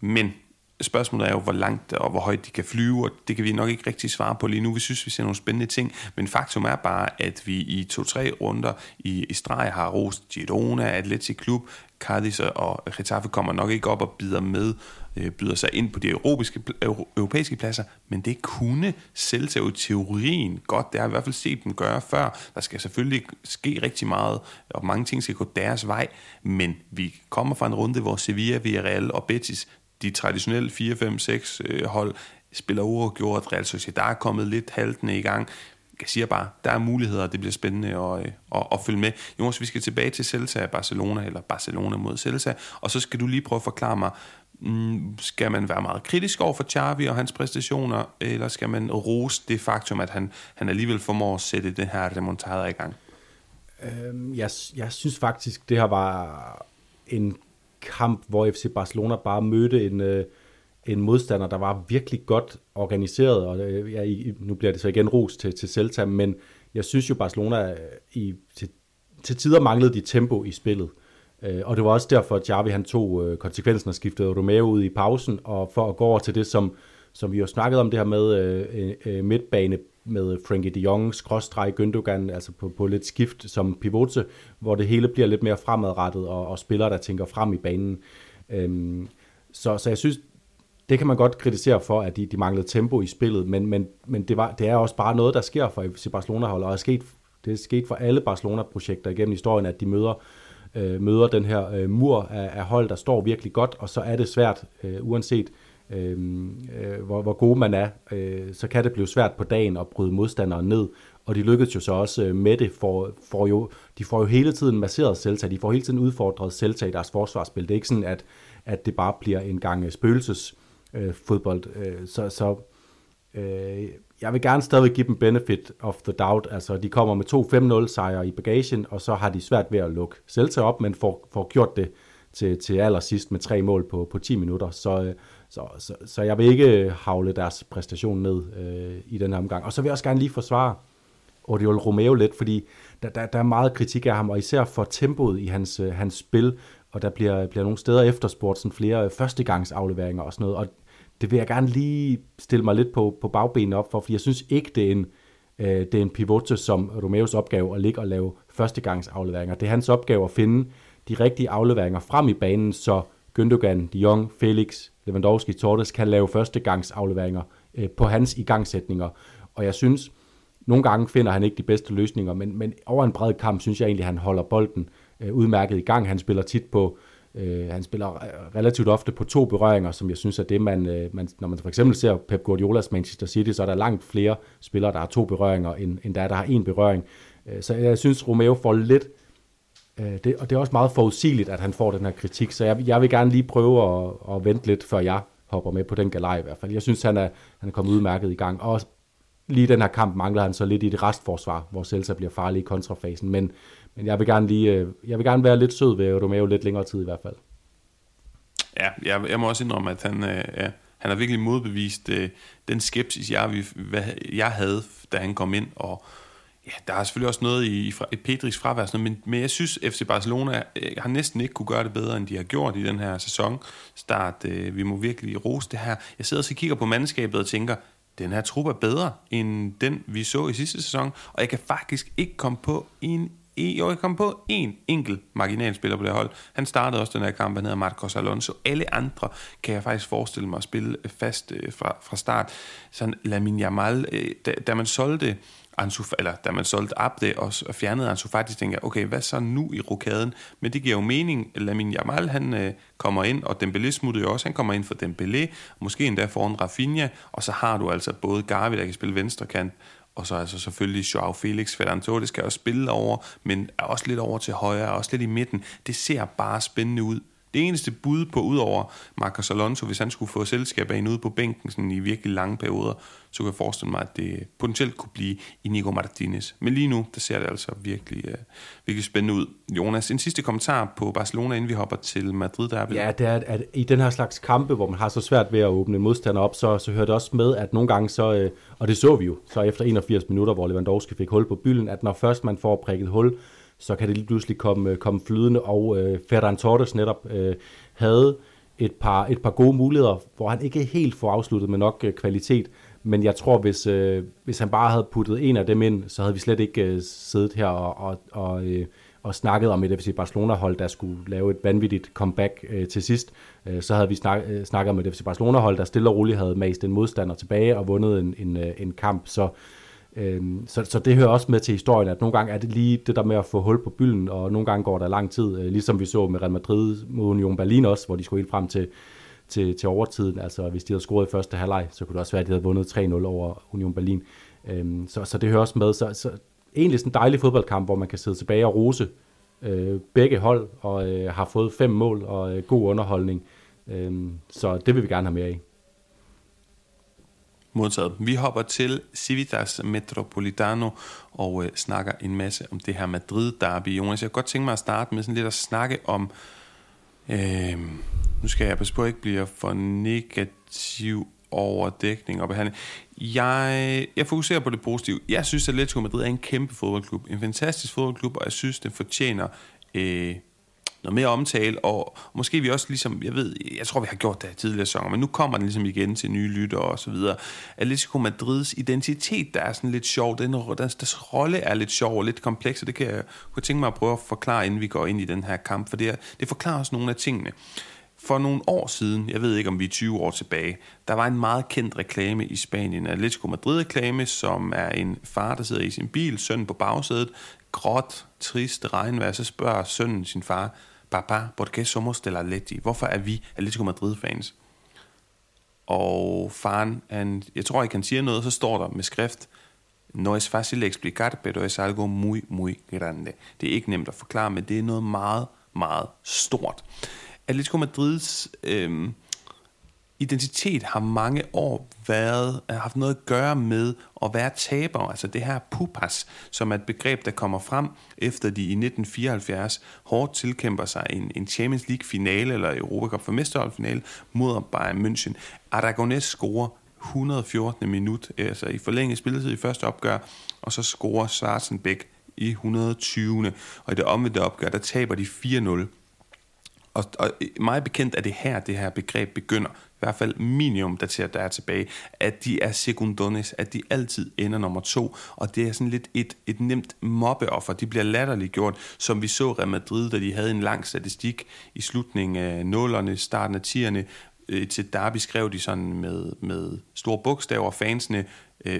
Men spørgsmålet er jo, hvor langt og hvor højt de kan flyve, og det kan vi nok ikke rigtig svare på lige nu. Vi synes, vi ser nogle spændende ting, men faktum er bare, at vi i to-tre runder i, i streg har rost Girona, Atletico Club, Cádiz og Getafe kommer nok ikke op og bider med, øh, byder sig ind på de europæiske, euro, europæiske pladser, men det kunne Celta jo i teorien godt. Det har jeg i hvert fald set dem gøre før. Der skal selvfølgelig ske rigtig meget, og mange ting skal gå deres vej, men vi kommer fra en runde, hvor Sevilla, Villarreal og Betis, de traditionelle fire fem seks øh, hold, spiller uafgjort. Real Sociedad er kommet lidt haltende i gang. Jeg siger bare, der er muligheder, og det bliver spændende at, øh, at, at følge med. Jonas, vi skal tilbage til Celta Barcelona, eller Barcelona mod Celta, og så skal du lige prøve at forklare mig, mm, skal man være meget kritisk over for Xavi og hans præstationer, eller skal man rose det faktum, at han, han alligevel formår at sætte den her remontada i gang? Øhm, jeg, jeg synes faktisk, det her var en kamp, hvor F C Barcelona bare mødte en, øh, en modstander, der var virkelig godt organiseret, og øh, jeg, nu bliver det så igen ros til, til Celta, men jeg synes jo, Barcelona i, til, til tider manglede de tempo i spillet, øh, og det var også derfor, at Xavi han tog øh, konsekvensen og skiftede Romero ud i pausen, og for at gå over til det, som, som vi jo snakkede om, det her med øh, øh, midtbane med Frenkie de Jong, skråstreg Gündogan, altså på, på lidt skift som pivote, hvor det hele bliver lidt mere fremadrettet, og, og spillere, der tænker frem i banen. Øhm, så, så jeg synes, det kan man godt kritisere for, at de, de manglede tempo i spillet, men, men, men det, var, det er også bare noget, der sker for F C Barcelona-holdet, og er sket, det er sket for alle Barcelona-projekter igennem historien, at de møder, øh, møder den her øh, mur af, af hold, der står virkelig godt, og så er det svært, øh, uanset Øhm, øh, hvor, hvor god man er, øh, så kan det blive svært på dagen at bryde modstanderen ned, og de lykkedes jo så også øh, med det, for, for jo, de får jo hele tiden masseret Celta, de får hele tiden udfordret Celta i deres forsvarsspil. Det er ikke sådan, at, at det bare bliver en gang spøgelsesfodbold, øh, øh, så, så øh, jeg vil gerne stadigvæk give dem benefit of the doubt, altså de kommer med to fem-nul sejre i bagagen, og så har de svært ved at lukke Celta op, men får, får gjort det til, til allersidst med tre mål på, på ti minutter, så øh, Så, så, så jeg vil ikke havle deres præstation ned øh, i den her omgang. Og så vil jeg også gerne lige forsvare Oriol Romeo lidt, fordi der, der, der er meget kritik af ham, og især for tempoet i hans, øh, hans spil, og der bliver, bliver nogle steder efterspurgt sådan flere førstegangsafleveringer og sådan noget, og det vil jeg gerne lige stille mig lidt på, på bagbenene op for, fordi jeg synes ikke, det er en, øh, det er en pivote som Romeos opgave at ligge og lave førstegangsafleveringer. Det er hans opgave at finde de rigtige afleveringer frem i banen, så Gündogan, De Jong, Felix, Lewandowski, Torres kan lave førstegangsafleveringer øh, på hans igangsætninger. Og jeg synes, nogle gange finder han ikke de bedste løsninger, men, men over en bred kamp, synes jeg egentlig, han holder bolden øh, udmærket i gang. Han spiller tit på, øh, han spiller relativt ofte på to berøringer, som jeg synes er det, man, øh, man når man for eksempel ser Pep Guardiolas Manchester City, så er der langt flere spillere, der har to berøringer, end, end der, der har en berøring. Så jeg synes, Romeo får lidt, Det, og det er også meget forudsigeligt, at han får den her kritik, så jeg, jeg vil gerne lige prøve at, at vente lidt, før jeg hopper med på den galej i hvert fald. Jeg synes, han er, han er kommet udmærket i gang, og lige den her kamp mangler han så lidt i det restforsvar, hvor Celta bliver farlig i kontrafasen, men, men jeg, vil gerne lige, jeg vil gerne være lidt sød ved Romeo lidt længere tid i hvert fald. Ja, jeg, jeg må også indrømme, at han, øh, ja, han har virkelig modbevist øh, den skepsis, jeg, hvad, jeg havde, da han kom ind, og ja, der er selvfølgelig også noget i, i Pedris fravær, men, men jeg synes, F C Barcelona øh, har næsten ikke kunne gøre det bedre, end de har gjort i den her sæsonstart. Øh, vi må virkelig rose det her. Jeg sidder og kigger på mandskabet og tænker, den her trup er bedre, end den, vi så i sidste sæson, og jeg kan faktisk ikke komme på en, jo, jeg kom på en enkelt marginalspiller på det hold. Han startede også den her kamp, han hedder Marcos Alonso. Alle andre kan jeg faktisk forestille mig at spille fast øh, fra, fra start. Sådan Lamine Yamal, øh, da, da man solgte Ansu, eller da man solgte Abde og fjernede Ansu Fati, tænker jeg, okay, hvad så nu i rokaden? Men det giver jo mening. Lamine Yamal, han øh, kommer ind, og Dembélé smuttede jo også, han kommer ind for Dembélé, måske endda foran Rafinha, og så har du altså både Garvi, der kan spille venstre kant, Og så altså selvfølgelig Joao Felix, Fernando, det skal også spille over, men er også lidt over til højre, er også lidt i midten. Det ser bare spændende ud. Det eneste bud på, udover Marcos Alonso, hvis han skulle få selskab af en ude på bænken sådan i virkelig lange perioder, så kan jeg forestille mig, at det potentielt kunne blive Inigo Martinez. Men lige nu, der ser det altså virkelig, uh, virkelig spændende ud. Jonas, en sidste kommentar på Barcelona, inden vi hopper til Madrid. Der er blevet... Ja, det er, at i den her slags kampe, hvor man har så svært ved at åbne en modstander op, så, så hører det også med, at nogle gange så, og det så vi jo, så efter enogfirs minutter, hvor Lewandowski fik hul på bylden, at når først man får prikket hul, så kan det lige pludselig komme, komme flydende, og øh, Ferran Torres netop øh, havde et par, et par gode muligheder, hvor han ikke helt får afsluttet med nok øh, kvalitet, men jeg tror, hvis, øh, hvis han bare havde puttet en af dem ind, så havde vi slet ikke øh, siddet her og, og, og, øh, og snakket om et F C Barcelona-hold, der skulle lave et vanvittigt comeback øh, til sidst. Øh, så havde vi snak, øh, snakket om et F C Barcelona-hold, der stille og roligt havde mast en modstander tilbage og vundet en, en, en kamp, så... Så, så det hører også med til historien, at nogle gange er det lige det der med at få hul på bylden, og nogle gange går der lang tid, ligesom vi så med Real Madrid mod Union Berlin også, hvor de skulle helt frem til, til, til overtiden. Altså hvis de havde scoret i første halvleg, så kunne det også være, at de havde vundet tre nul over Union Berlin. Så, så det hører også med. Så, så egentlig sådan en dejlig fodboldkamp, hvor man kan sidde tilbage og rose begge hold, og har fået fem mål og god underholdning. Så det vil vi gerne have mere af. Modtaget. Vi hopper til Civitas Metropolitano og øh, snakker en masse om det her Madrid-derby. Jonas, jeg kunne godt tænke mig at starte med sådan lidt at snakke om... Øh, nu skal jeg passe på, at jeg ikke bliver for negativ overdækning og behandling. Jeg, jeg fokuserer på det positive. Jeg synes, at Atletico Madrid er en kæmpe fodboldklub. En fantastisk fodboldklub, og jeg synes, den fortjener... Øh, noget mere omtale, og måske vi også ligesom, jeg ved, jeg tror vi har gjort det her tidligere sæsoner, men nu kommer den ligesom igen til nye lytter og så videre. Atletico Madrids identitet, der er sådan lidt sjov, den, deres, deres rolle er lidt sjov og lidt kompleks, og det kan jeg kunne tænke mig at prøve at forklare, inden vi går ind i den her kamp, for det, er, det forklarer os nogle af tingene. For nogle år siden, jeg ved ikke om vi er tyve år tilbage, der var en meget kendt reklame i Spanien, Atletico Madrid-reklame, som er en far, der sidder i sin bil, søn på bagsædet, gråt, trist, regnvejr, så spørger sønnen sin far, Papa, ¿por qué somos del Atleti? Hvorfor er vi Atletico Madrid-fans? Og faren, han, jeg tror ikke, han siger noget, så står der med skrift, No es fácil explicar, pero es algo muy, muy grande. Det er ikke nemt at forklare, men det er noget meget, meget stort. Atletico Madrids øh, identitet har mange år været, har haft noget at gøre med at være tabere. Altså det her pupas, som er et begreb, der kommer frem, efter de i nitten fireoghalvfjerds hårdt tilkæmper sig en, en Champions League-finale eller Europa Cup for mesterholdsfinale mod Bayern München. Aragonés scorer et hundrede og fjortende minut, altså i forlænget spilletid i første opgør, og så scorer Schwarzenbeck i et hundrede og tyvende Og i det omvendte opgør, der taber de fire nul Og, og meget bekendt er det her, det her begreb begynder, i hvert fald minimum, der til at der er tilbage, at de er segundones, at de altid ender nummer to, og det er sådan lidt et, et nemt mobbeoffer. De bliver latterliggjort, som vi så Real Madrid, da de havde en lang statistik i slutningen af nullerne, starten af tierne, til derby skrev de sådan med, med store bogstaver, fansene,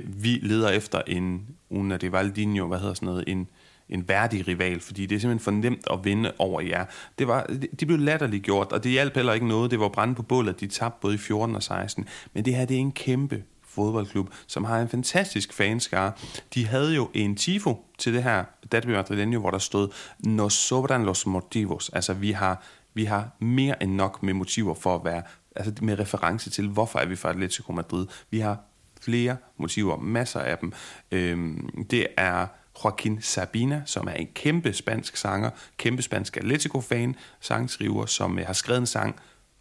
vi leder efter en Una de Valdinho, hvad hedder sådan noget, en en værdig rival, fordi det er simpelthen for nemt at vinde over jer. Det var, de blev latterligt gjort, og det hjalp heller ikke noget. Det var brændt på bålet, de tabte både i fjorten og seksten Men det her, det er en kæmpe fodboldklub, som har en fantastisk fanskare. De havde jo en tifo til det her Derbi Madrileño, hvor der stod Nos sobran los motivos. Altså, vi har, vi har mere end nok med motiver for at være, altså med reference til, hvorfor er vi fra Atletico Madrid. Vi har flere motiver, masser af dem. Øhm, det er Joaquin Sabina, som er en kæmpe spansk sanger, kæmpe spansk Atletico-fan, sangskriver, som har skrevet en sang,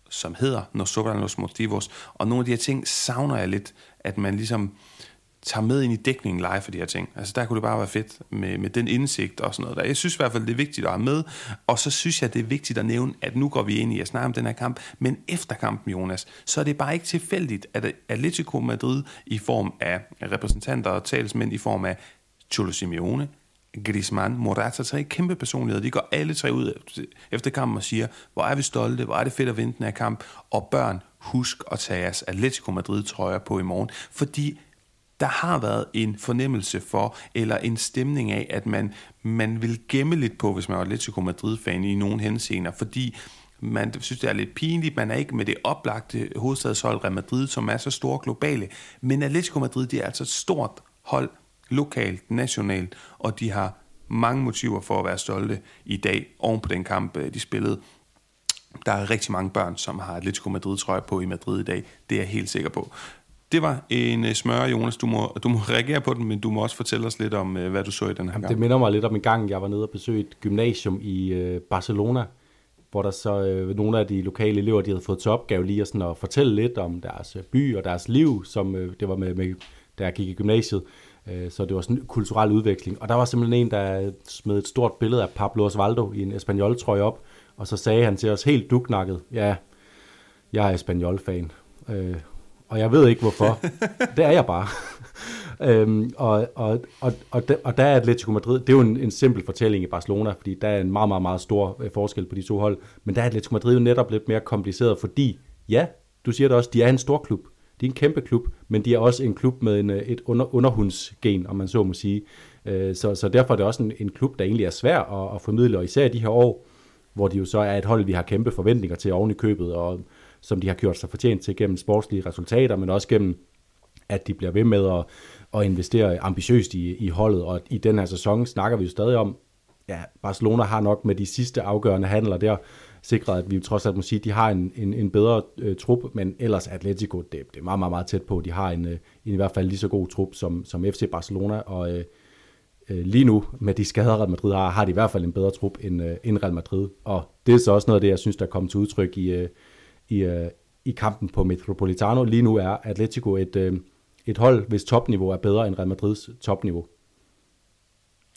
som hedder Nos Sobran Los Motivos, og nogle af de her ting savner jeg lidt, at man ligesom tager med ind i dækningen live for de her ting. Altså der kunne det bare være fedt med, med den indsigt og sådan noget der. Jeg synes i hvert fald, det er vigtigt at have med, og så synes jeg, det er vigtigt at nævne, at nu går vi ind i at snakke om den her kamp, men efter kampen, Jonas, så er det bare ikke tilfældigt, at Atletico Madrid i form af repræsentanter og talsmænd i form af Cholo Simeone, Griezmann, Morata, tre kæmpe personligheder. De går alle tre ud efter kampen og siger, hvor er vi stolte, hvor er det fedt at vinde den her kamp. Og børn, husk at tage jeres Atletico Madrid-trøjer på i morgen. Fordi der har været en fornemmelse for, eller en stemning af, at man, man vil gemme lidt på, hvis man er Atletico Madrid-fan i nogen henseender. Fordi man synes, det er lidt pinligt, man er ikke med det oplagte hovedstadshold Real Madrid, som er så store globale. Men Atletico Madrid, det er altså et stort hold, lokalt, nationalt, og de har mange motiver for at være stolte i dag oven på den kamp, de spillede. Der er rigtig mange børn, som har Atletico Madrid-trøje på i Madrid i dag. Det er jeg helt sikker på. Det var en smør, Jonas. Du må, du må reagere på den, men du må også fortælle os lidt om, hvad du så i den her gang. Det minder mig lidt om en gang, jeg var nede og besøgte et gymnasium i Barcelona, hvor der så øh, nogle af de lokale elever, de havde fået til opgave lige at, sådan, at fortælle lidt om deres by og deres liv, som øh, det var med, med, da jeg gik i gymnasiet. Øh, så det var sådan en kulturel udveksling. Og der var simpelthen en, der smed et stort billede af Pablo Osvaldo i en Espanyol-trøje op, og så sagde han til os helt duknakket, ja, jeg er Espanyol-fan. Øh, og jeg ved ikke hvorfor. Det er jeg bare. Øhm, og, og, og, og, der, og der er Atletico Madrid, det er jo en, en simpel fortælling i Barcelona, fordi der er en meget, meget, meget stor forskel på de to hold, men der er Atletico Madrid jo netop lidt mere kompliceret, fordi, ja, du siger det også, de er en stor klub, de er en kæmpe klub, men de er også en klub med en, et under, underhundsgen, om man så må sige, øh, så, så derfor er det også en, en klub, der egentlig er svær at, at formidle, og især i de her år, hvor de jo så er et hold, vi har kæmpe forventninger til oven i købet, og som de har gjort sig fortjent til gennem sportslige resultater, men også gennem, at de bliver ved med at og investere ambitiøst i, i holdet, og i den her sæson snakker vi jo stadig om, ja, Barcelona har nok med de sidste afgørende handler der sikret, at vi trods alt må sige, at de har en, en, en bedre øh, trup, men ellers Atletico, det, det er meget, meget, meget tæt på, de har en, øh, en i hvert fald lige så god trup som, som F C Barcelona, og øh, øh, lige nu, med de skader Real Madrid har, har de i hvert fald en bedre trup end, øh, end Real Madrid, og det er så også noget af det, jeg synes, der er kommet til udtryk i, øh, i, øh, i kampen på Metropolitano. Lige nu er Atletico et... Øh, Et hold, hvis topniveau er bedre end Real Madrids topniveau.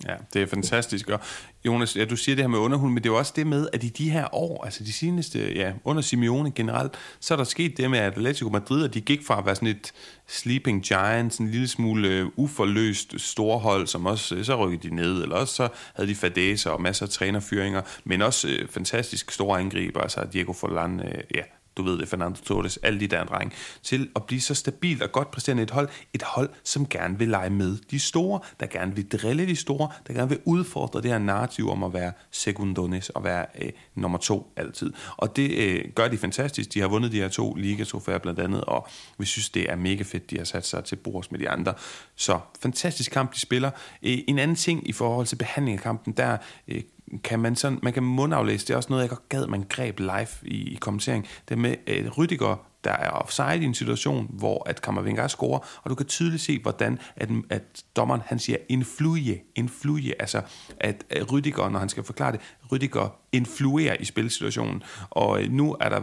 Ja, det er fantastisk. Og Jonas, ja, du siger det her med underhund, men det er jo også det med, at i de her år, altså de seneste, ja, under Simeone generelt, så er der sket det med, at Atletico Madrid, og de gik fra at være sådan et sleeping giant, sådan en lille smule uforløst storhold, som også, så rykkede de ned, eller også så havde de fadæser og masser af trænerfyringer, men også øh, fantastisk store angriber, altså Diego Forlan, øh, ja, du ved det, Fernando Torres, alle de der drenge, til at blive så stabilt og godt præsterende et hold, et hold, som gerne vil lege med de store, der gerne vil drille de store, der gerne vil udfordre det her narrativ om at være segundones og være øh, nummer to altid. Og det øh, gør de fantastisk. De har vundet de her to ligatrofæer blandt andet, og vi synes, det er mega fedt, de har sat sig til bords med de andre. Så fantastisk kamp, de spiller. Øh, en anden ting i forhold til behandling af kampen, der øh, kan man sådan, man kan mundaflæse, det er også noget, jeg godt gad, man greb live i, i kommentering, det med uh, Rüdiger, der er offside i en situation, hvor at Camavinga scorer, og du kan tydeligt se, hvordan at, at dommeren, han siger, influere, influere, altså at Rüdiger, når han skal forklare det, Rüdiger influerer i spilsituationen, og uh, nu er der,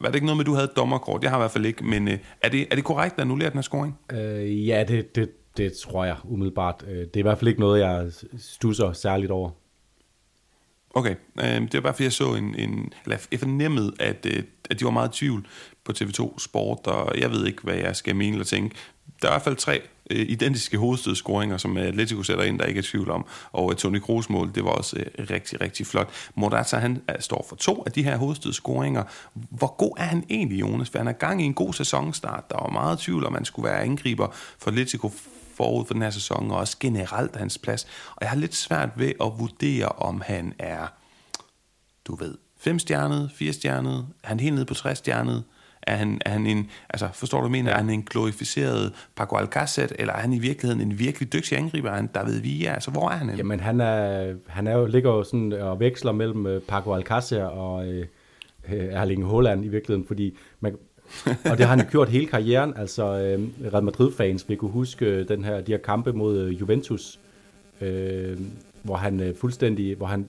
var det ikke noget med, du havde et dommerkort? Jeg har i hvert fald ikke, men uh, er, det, er det korrekt, at annullere den her scoring? Øh, ja, det, det, det tror jeg umiddelbart. Det er i hvert fald ikke noget, jeg stusser særligt over. Okay, det var bare fordi jeg så en, en eller jeg fornemmede, at, at de var meget i tvivl på T V to Sport, og jeg ved ikke, hvad jeg skal mene eller tænke. Der er i hvert fald tre identiske hovedstødscoringer, som Atletico sætter ind, der ikke er i tvivl om, og Toni Kroos mål, det var også rigtig, rigtig flot. Morata, han står for to af de her hovedstødscoringer. Hvor god er han egentlig, Jonas? For han er gang i en god sæsonstart, der var meget i tvivl, om man skulle være angriber for Atletico forud for den her sæson, og også generelt hans plads. Og jeg har lidt svært ved at vurdere, om han er, du ved, femstjernet, firestjernet, er han helt nede på trestjernet, er han, er han en, altså forstår du, mener, er han en glorificeret Paco Alcácer, eller er han i virkeligheden en virkelig dygtig angriber, er han David Villa, altså hvor er han? Jamen han er, han er jo, ligger jo sådan og veksler mellem Paco Alcácer og øh, Erling Haaland i virkeligheden, fordi man og det har han gjort hele karrieren, altså øh, Real Madrid-fans vil kunne huske den her, de her kampe mod øh, Juventus, øh, hvor han øh, fuldstændig, hvor han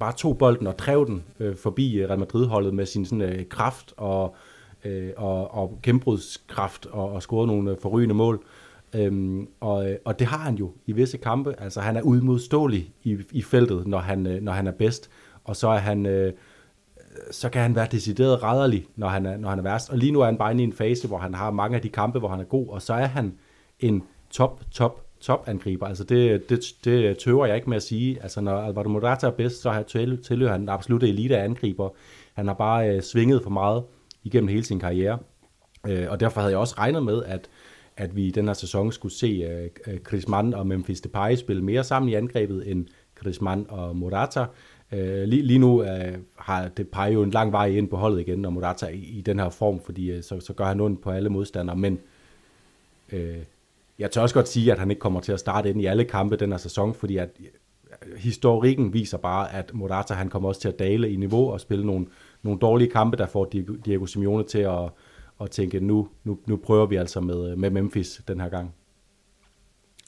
bare tog bolden og drev den øh, forbi øh, Real Madrid-holdet med sin sådan, øh, kraft og, øh, og, og gennembrudskraft og, og scorede nogle øh, forrygende mål. Øhm, og, og det har han jo i visse kampe, altså han er udmodståelig i, i feltet, når han, øh, når han er bedst, og så er han... Øh, så kan han være decideret rædderlig, når han, er, når han er værst. Og lige nu er han bare i en fase, hvor han har mange af de kampe, hvor han er god, og så er han en top, top, top angriber. Altså det, det, det tøver jeg ikke med at sige. Altså når Alvaro Morata er bedst, så tilhører han den absolutte elite af angriber. Han har bare øh, svinget for meget igennem hele sin karriere. Øh, og derfor havde jeg også regnet med, at, at vi i den her sæson skulle se øh, Griezmann og Memphis Depay spille mere sammen i angrebet, end Griezmann og Morata. Lige, lige nu øh, har Depay jo en lang vej ind på holdet igen, og Morata i, i den her form, fordi øh, så, så gør han ondt på alle modstandere, men øh, Jeg tør også godt sige, at han ikke kommer til at starte ind i alle kampe den her sæson, fordi at historikken viser bare, at Morata han kommer også til at dale i niveau og spille nogle, nogle dårlige kampe, der får Diego Simeone til at, at tænke, nu, nu, nu prøver vi altså med, med Memphis den her gang.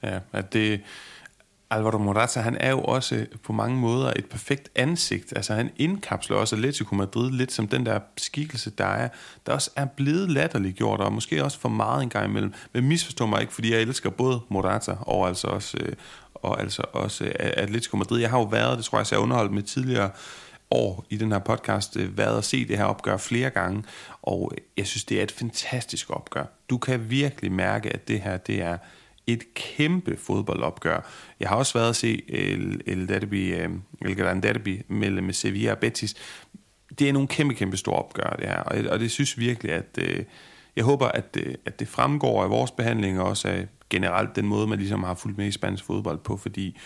Ja, at det... Alvaro Morata, han er jo også på mange måder et perfekt ansigt. Altså han indkapsler også Atletico Madrid lidt som den der skikkelse, der er, der også er blevet latterliggjort, og måske også for meget en gang imellem. Men misforstå mig ikke, fordi jeg elsker både Morata og altså også, og altså også Atletico Madrid. Jeg har jo været, det tror jeg, jeg har underholdt med tidligere år i den her podcast, været at se det her opgør flere gange, og jeg synes, det er et fantastisk opgør. Du kan virkelig mærke, at det her, det er et kæmpe fodboldopgør. Jeg har også været at se El, El Derbi, El Gran Derbi mellem Sevilla og Betis. Det er nogle kæmpe, kæmpe store opgør, det her. Og, og det synes virkelig, at øh, jeg håber, at, øh, at det fremgår af vores behandling, og også af generelt den måde, man ligesom har fulgt med i spansk fodbold på, fordi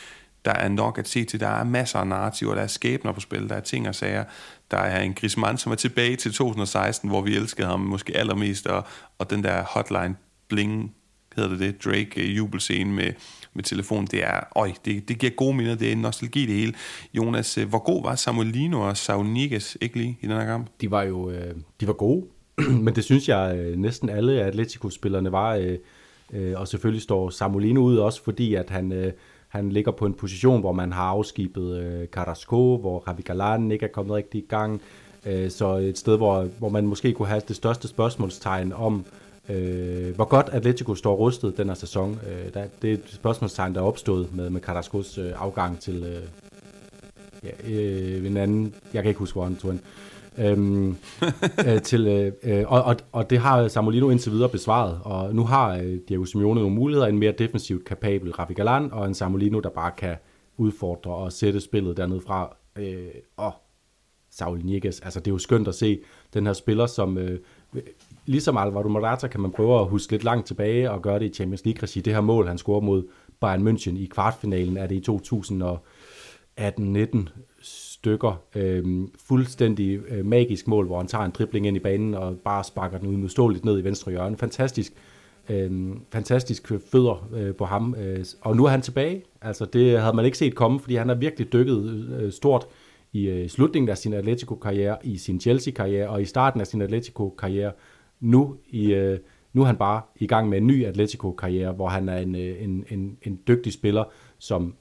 der er nok at se til. Der er masser af narrativer, der er skæbner på spil, der er ting og sager. Der er en Griezmann, som er tilbage til to tusind og seksten, hvor vi elskede ham måske allermest, og, og den der hotline bling hedder det det, Drake-jubelscene med, med telefonen, det er, øj, det, det giver gode minder, det er nostalgi det hele. Jonas, hvor god var Samuelino og Sauniges ikke lige i den her kamp? De var jo, de var gode, men det synes jeg næsten alle Atletico-spillerne var, og selvfølgelig står Samuelino ud også, fordi at han, han ligger på en position, hvor man har afskibet Carrasco, hvor Javi Galán ikke er kommet rigtig i gang, så et sted, hvor, hvor man måske kunne have det største spørgsmålstegn om, Øh, hvor godt Atletico står rustet den her sæson. Øh, der, det er et spørgsmålstegn, der er opstået med, med Carrascos øh, afgang til øh, ja, øh, en anden, jeg kan ikke huske, hvor han tog øhm, øh, til, øh, og, og, og det har Samuelino indtil videre besvaret, og nu har øh, Diego Simeone nogle muligheder, en mere defensivt kapabel Rafi Galán, og en Samuelino, der bare kan udfordre og sætte spillet dernede fra, øh, og Saul Niguez, altså det er jo skønt at se den her spiller, som øh, ligesom Alvaro Morata kan man prøve at huske lidt langt tilbage og gøre det i Champions League-regi. Det her mål, han scorer mod Bayern München i kvartfinalen, er det i to tusind og atten nitten stykker. Øhm, fuldstændig øh, magisk mål, hvor han tager en dribling ind i banen og bare sparker den uimodståeligt ned i venstre hjørne. Fantastisk, øh, fantastisk fødder øh, på ham. Øh, og nu er han tilbage. Altså, det havde man ikke set komme, fordi han har virkelig dykket øh, stort i øh, slutningen af sin Atletico-karriere, i sin Chelsea-karriere og i starten af sin Atletico-karriere. Nu, i, øh, nu er han bare i gang med en ny Atletico-karriere, hvor han er en, en, en, en dygtig spiller, som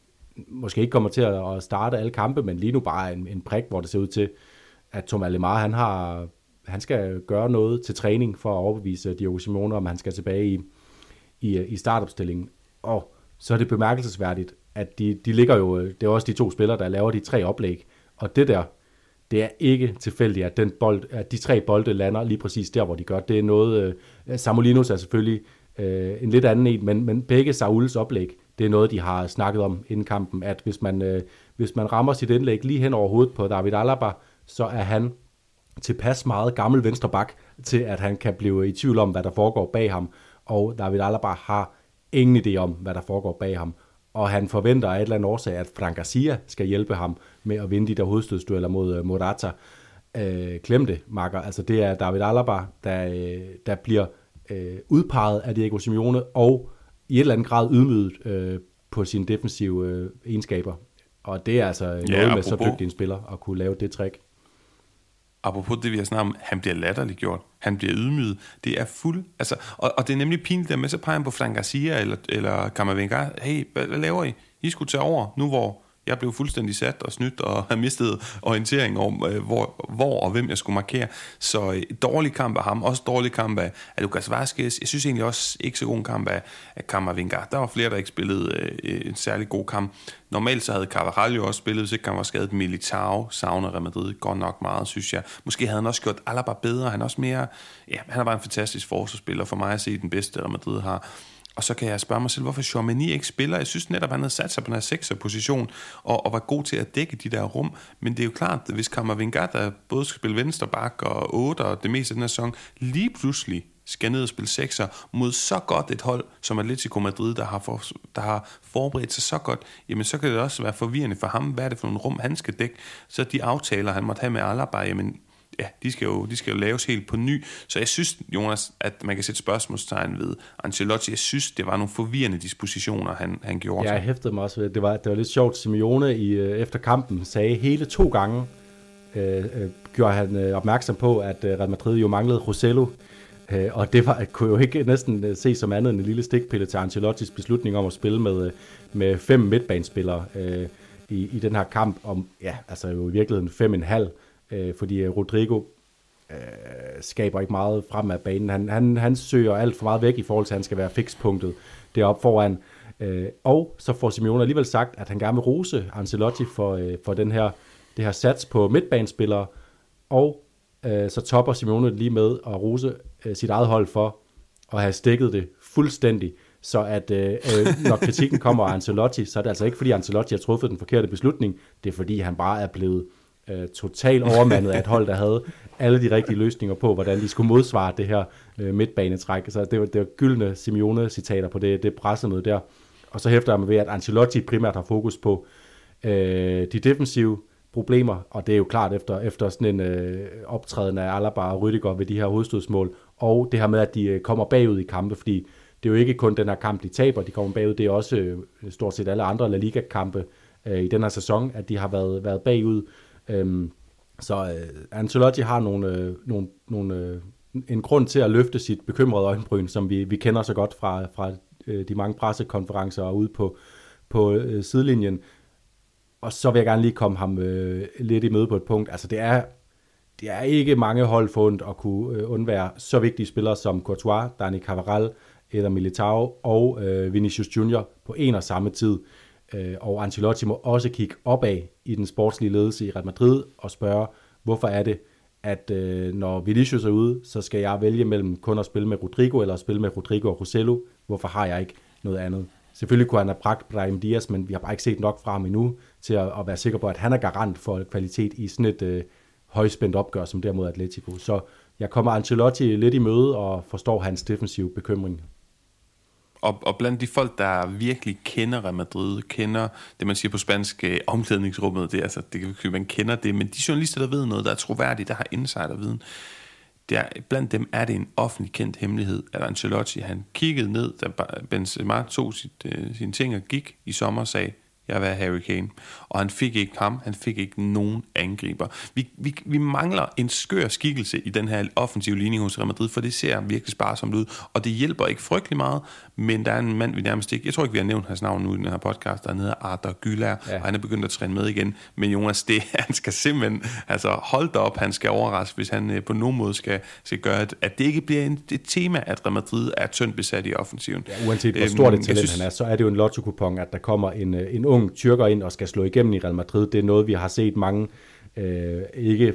måske ikke kommer til at starte alle kampe, men lige nu bare en, en prik, hvor det ser ud til, at Tom Allemar, han har, han skal gøre noget til træning for at overbevise Diego Simeone, om han skal tilbage i, i, i startopstillingen. Og så er det bemærkelsesværdigt, at de, de ligger jo, det er også de to spillere, der laver de tre oplæg, og det der, det er ikke tilfældigt, at, den bold, at de tre bolde lander lige præcis der, hvor de gør. Det er noget, uh, Samuelinos er selvfølgelig uh, en lidt anden en, men, men begge Sauls oplæg, det er noget, de har snakket om inden kampen, at hvis man, uh, hvis man rammer sit indlæg lige hen over hovedet på David Alaba, så er han tilpas meget gammel venstreback til, at han kan blive i tvivl om, hvad der foregår bag ham. Og David Alaba har ingen idé om, hvad der foregår bag ham. Og han forventer af et eller andet årsag, at Fran Garcia skal hjælpe ham med at vinde de der hovedstødsdueller mod Morata. Øh, Klem det, makker. Altså det er David Alaba, der, øh, der bliver øh, udpeget af Diego Simeone og i et eller andet grad ydmyget øh, på sine defensive øh, egenskaber. Og det er altså ja, noget apropos, med så dygtig en spiller at kunne lave det trick. Apropos det, vi har snakket om, han bliver latterliggjort. Han bliver ydmyget. Det er fuld... Altså, og, og det er nemlig pinligt, der med, så peger han på Fran Garcia eller, eller Camavinga. Hey, hvad, hvad laver I? I skulle tage over, nu hvor jeg blev fuldstændig sat og snydt og har mistet orientering om, øh, hvor, hvor og hvem jeg skulle markere. Så øh, dårlig kamp af ham. Også dårlig kamp af, af Lucas Vazquez. Jeg synes egentlig også ikke så god en kamp af, af Camavinga. Der var flere, der ikke spillede øh, en særlig god kamp. Normalt så havde Carvajal også spillet, så ikke han var skadet. Militao savner Real Madrid godt nok meget, synes jeg. Måske havde han også gjort Alaba bedre. Han er også mere... Ja, han er bare en fantastisk forsvarsspiller. For mig at se den bedste, Real Madrid har... Og så kan jeg spørge mig selv, hvorfor Tchouaméni ikke spiller. Jeg synes netop, han havde sat sig på den her sekser-position og, og var god til at dække de der rum. Men det er jo klart, at hvis Camavinga, der både skal spille venstreback og otter og det meste af den her sæson, lige pludselig skal ned og spille sekser mod så godt et hold som Atletico Madrid, der har, for, der har forberedt sig så godt, jamen så kan det også være forvirrende for ham. Hvad er det for nogle rum, han skal dække? Så de aftaler, han måtte have med Alaba, jamen ja, de skal jo de skal jo laves helt på ny. Så jeg synes, Jonas, at man kan sætte spørgsmålstegn ved Ancelotti. Jeg synes, det var nogle forvirrende dispositioner, han, han gjorde. Ja, jeg hæftede mig også ved, det var, det var lidt sjovt. Simeone i, efter kampen sagde hele to gange, øh, øh, gjorde han øh, opmærksom på, at øh, Real Madrid jo manglede Rosello. Øh, og det var, kunne jo ikke næsten se som andet end en lille stikpille til Ancelottis beslutning om at spille med, med fem midtbanespillere øh, i, i den her kamp om, ja, altså jo i virkeligheden fem en halv. Fordi Rodrigo øh, skaber ikke meget frem af banen. Han, han, han søger alt for meget væk i forhold til, at han skal være fikspunktet deroppe foran. Øh, og så får Simeone alligevel sagt, at han gerne vil rose Ancelotti for, øh, for den her, det her sats på midtbanespillere. Og øh, så topper Simeone lige med at rose øh, sit eget hold for at have stikket det fuldstændig. Så at øh, når kritikken kommer af Ancelotti, så er det altså ikke, fordi Ancelotti har truffet den forkerte beslutning. Det er, fordi han bare er blevet totalt overmandet af et hold, der havde alle de rigtige løsninger på, hvordan de skulle modsvare det her øh, midtbanetræk. Så det var, det var gyldne Simeone-citater på det, det pressemøde der. Og så hæfter jeg mig ved, at Ancelotti primært har fokus på øh, de defensive problemer, og det er jo klart efter, efter sådan en øh, optræden af Alaba og Rüdiger ved de her hovedstødsmål, og det her med, at de øh, kommer bagud i kampe, fordi det er jo ikke kun den her kamp, de taber, de kommer bagud, det er også øh, stort set alle andre La Liga-kampe øh, i den her sæson, at de har været, været bagud. Øhm, så øh, Ancelotti har nogle, øh, nogle, nogle, øh, en grund til at løfte sit bekymrede øjenbryn, som vi, vi kender så godt fra, fra øh, de mange pressekonferencer og ude på, på øh, sidelinjen. Og så vil jeg gerne lige komme ham øh, lidt i møde på et punkt. Altså det er, det er ikke mange hold forundt at kunne øh, undvære så vigtige spillere som Courtois, Dani Carvajal, Eder Militao og øh, Vinicius Junior på en og samme tid. Og Ancelotti må også kigge opad i den sportslige ledelse i Real Madrid og spørge, hvorfor er det, at når Vinicius er ude, så skal jeg vælge mellem kun at spille med Rodrigo eller at spille med Rodrigo og Rosello. Hvorfor har jeg ikke noget andet? Selvfølgelig kunne han have bragt Brahim Diaz, men vi har bare ikke set nok fra ham endnu til at være sikker på, at han er garant for kvalitet i sådan et øh, højspændt opgør som der mod Atletico. Så jeg kommer Ancelotti lidt i møde og forstår hans defensive bekymring. Og, og blandt de folk, der virkelig kender Real Madrid, kender det, man siger på spansk, øh, omklædningsrummet, det, altså, det, man kender det, men de journalister, der ved noget, der er troværdige, der har insiderviden, der, blandt dem er det en offentlig kendt hemmelighed, at Ancelotti, han kiggede ned, da Benzema tog sit, øh, sine ting og gik i sommer og sagde, jeg var Harry Kane. Og han fik ikke ham, han fik ikke nogen angriber. Vi, vi, vi mangler en skør skikkelse i den her offensive ligning hos Real Madrid, for det ser virkelig sparsomt ud, og det hjælper ikke frygtelig meget, men der er en mand, vi nærmest ikke, jeg tror ikke, vi har nævnt hans navn nu i den her podcast, der er nede af Arda Güler, ja. Og han er begyndt at træne med igen, men Jonas, det, han skal simpelthen, altså hold da op, han skal overraske, hvis han på nogen måde skal, skal gøre, at, at det ikke bliver en, et tema, at Real Madrid er tyndt besat i offensiven. Ja, uanset hvor stort det talent han er, så er det jo en lottokupon, at der kommer en, en ung tyrker ind og skal slå igennem i Real Madrid. Det er noget, vi har set mange øh, ikke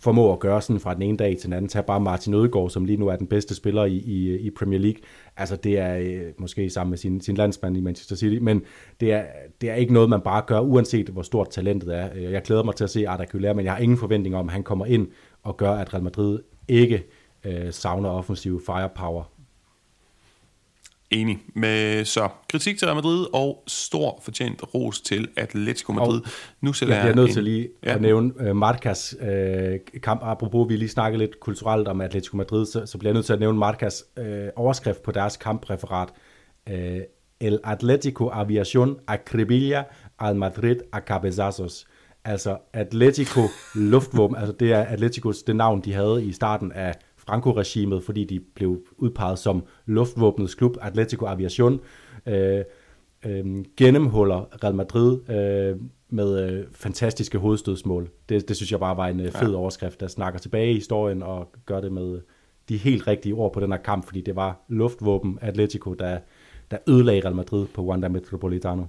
formå at gøre sådan fra den ene dag til den anden. Tag bare Martin Ødegaard, som lige nu er den bedste spiller i, i, i Premier League. Altså det er øh, måske sammen med sin, sin landsmand i Manchester City, men det er, det er ikke noget, man bare gør, uanset hvor stort talentet er. Jeg glæder mig til at se Arda Güler, men jeg har ingen forventninger om, at han kommer ind og gør, at Real Madrid ikke øh, savner offensiv firepower. Enig. Med så kritik til Real Madrid og stor fortjent ros til Atletico Madrid. Og nu jeg bliver nødt en... til lige at ja. nævne uh, Marcas uh, kamp. Apropos, vi lige snakkede lidt kulturelt om Atletico Madrid, så, så bliver jeg nødt til at nævne Marcas uh, overskrift på deres kampreferat. Uh, El Atlético Aviación acribilla al Madrid a cabezazos. Altså Atletico Luftvåben. Altså det er Atleticos, det navn, de havde i starten af Franco-regimet, fordi de blev udpeget som luftvåbnets klub, Atletico Aviación, øh, øh, gennemhuller Real Madrid øh, med øh, fantastiske hovedstødsmål. Det, det synes jeg bare var en øh, fed ja. overskrift, der snakker tilbage i historien og gør det med de helt rigtige ord på den her kamp, fordi det var luftvåben Atletico, der, der ødelagde Real Madrid på Wanda Metropolitano.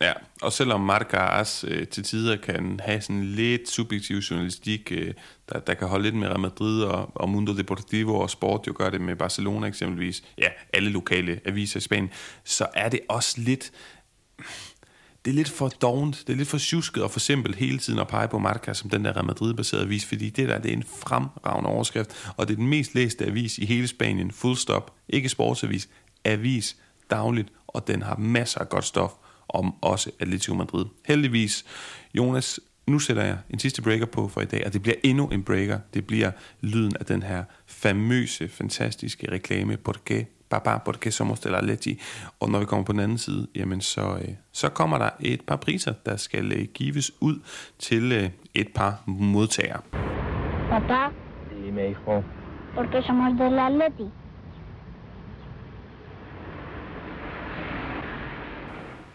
Ja, og selvom Marca også øh, til tider kan have sådan lidt subjektiv journalistik, øh, der, der kan holde lidt med Real Madrid og, og Mundo Deportivo og Sport, jo gør det med Barcelona eksempelvis, ja, alle lokale aviser i Spanien, så er det også lidt... Det er lidt for dovent, det er lidt for sjusket og for simpelt hele tiden at pege på Marca som den der Real Madrid-baserede avis, fordi det der det er en fremragende overskrift, og det er den mest læste avis i hele Spanien, full stop, ikke sportsavis, avis dagligt, og den har masser af godt stof om også Atletico Madrid. Heldigvis, Jonas, nu sætter jeg en sidste breaker på for i dag, og det bliver endnu en breaker. Det bliver lyden af den her famøse, fantastiske reklame, Porque, Papa, Porque Somos del Atleti. Og når vi kommer på den anden side, jamen så, så kommer der et par priser, der skal gives ud til et par modtagere. Papa, Porque Somos del Atleti.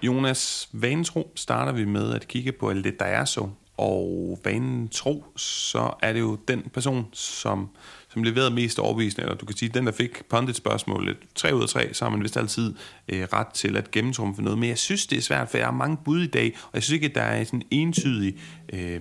Jonas, vanen tro starter vi med at kigge på alt det, der er så. Og vanen tro, så er det jo den person, som, som leverede mest overbevisende. Eller du kan sige, den der fik pundit-spørgsmålet tre ud af tre, så har man vist altid øh, ret til at gennemtrumfe noget. Men jeg synes, det er svært, for jeg har mange bud i dag, og jeg synes ikke, at der er sådan en entydig øh,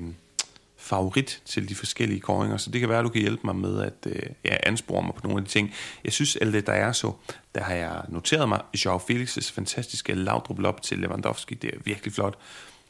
favorit til de forskellige kåringer. Så det kan være, at du kan hjælpe mig med at øh, ja, anspore mig på nogle af de ting. Jeg synes, alt det, der er så... Der har jeg noteret mig Joao Felix' fantastiske lavdrublop til Lewandowski. Det er virkelig flot.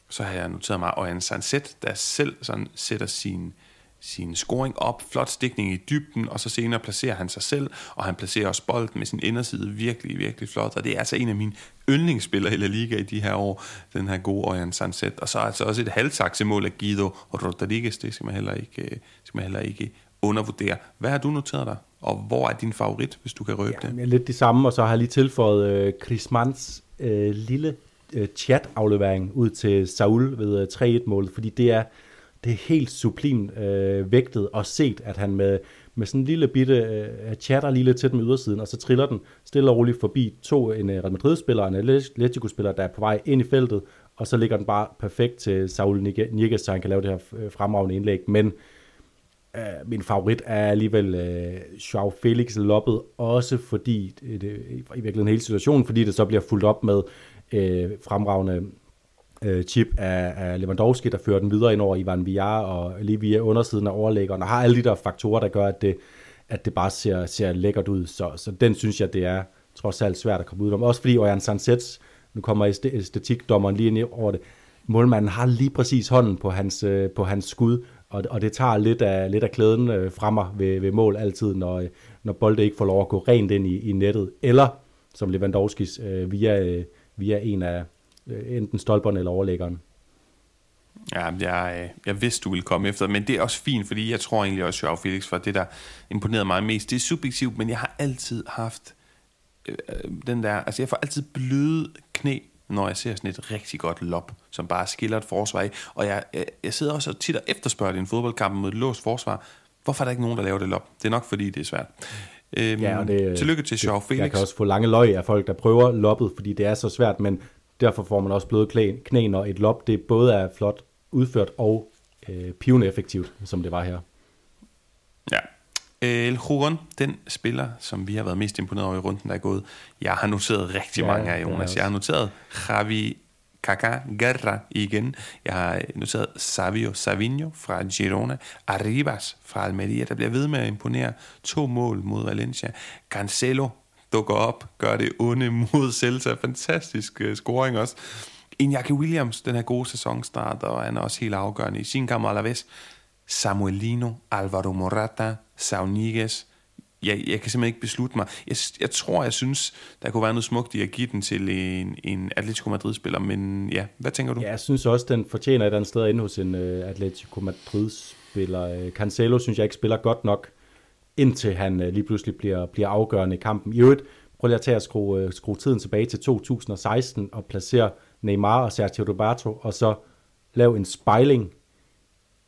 Så har jeg noteret mig Oyan Sanset, der selv sådan sætter sin, sin scoring op. Flot stikning i dybden, og så senere placerer han sig selv, og han placerer også bolden med sin inderside. Virkelig, virkelig flot. Og det er altså en af mine yndlingsspillere i La Liga i de her år, den her gode Oyan Sanset. Og så er altså også et halvtaksemål af Guido og Rodriguez. Det skal man heller ikke, skal man heller ikke undervurdere. Hvad har du noteret dig? Og hvor er din favorit, hvis du kan røbe ja, det? Jeg er lidt det samme, og så har jeg lige tilføjet øh, Griezmanns øh, lille øh, chat-aflevering ud til Saul ved øh, tre et målet, fordi det er, det er helt sublimt øh, vægtet og set, at han med, med sådan en lille bitte øh, chatter lige lidt til den ydersiden, og så triller den stille og roligt forbi to en Real Madrid-spiller og en Atletico-spiller, der er på vej ind i feltet, og så ligger den bare perfekt til Saul Niguez, så han kan lave det her fremragende indlæg, men min favorit er alligevel Joao Felix loppet, også fordi det, i virkeligheden hele situationen, fordi det så bliver fuldt op med øh, fremragende øh, chip af, af Lewandowski, der fører den videre ind over Ivan Villar og lige via undersiden af overlæggeren, og har alle de der faktorer, der gør, at det, at det bare ser, ser lækkert ud. Så, så den synes jeg, det er trods alt svært at komme ud om. Også fordi Oyan Sansets, nu kommer æstetikdommeren lige ind over det, målmanden har lige præcis hånden på hans, på hans skud, og det tager lidt af, lidt af klæden øh, fra mig ved, ved mål altid, når, når bolden ikke får lov at gå rent ind i, i nettet. Eller, som Lewandowskis, øh, via, øh, via en af øh, enten stolperne eller overlæggeren. Ja, jeg, jeg vidste, du ville komme efter, men det er også fint, fordi jeg tror egentlig også, Joao Felix var det, der imponerede mig mest. Det er subjektivt, men jeg har altid haft øh, den der... Altså, jeg får altid bløde knæ, når jeg ser sådan et rigtig godt lob, som bare skiller et forsvar i. Og jeg, jeg, jeg sidder også tit og efterspørger i en fodboldkamp mod et låst forsvar. Hvorfor er der ikke nogen, der laver det lob? Det er nok, fordi det er svært. Øhm, ja, det, tillykke til Joao Felix. Jeg kan også få lange løg af folk, der prøver loppet, fordi det er så svært, men derfor får man også bløde knæ, når et lob det både er flot udført og øh, pivende effektivt, som det var her. Ja. El Huron, den spiller, som vi har været mest imponeret over i runden, der er gået. Jeg har noteret rigtig ja, mange af, Jonas. Jeg har noteret Javi Kaká Guerra igen. Jeg har noteret Savio Savinho fra Girona. Arribas fra Almeria, der bliver ved med at imponere. To mål mod Valencia. Cancelo dukker op, gør det onde mod Celta. Fantastisk scoring også. Iñaki Williams, den her gode sæsonstart, og han er også helt afgørende i sin kamp. Alaves, Samuelino, Alvaro Morata, Saúl Ñíguez. Jeg, jeg kan simpelthen ikke beslutte mig. Jeg, jeg tror, jeg synes, der kunne være noget smukt i at give den til en, en Atletico Madrid-spiller, men ja, hvad tænker du? Ja, jeg synes også, den fortjener et eller andet sted inde hos en uh, Atletico Madrid-spiller. Uh, Cancelo synes jeg ikke spiller godt nok, indtil han uh, lige pludselig bliver, bliver afgørende i kampen. I øvrigt, prøv lige at tage at skrue, uh, skrue tiden tilbage til to tusind og seksten og placere Neymar og Sergio Roberto, og så lave en spejling.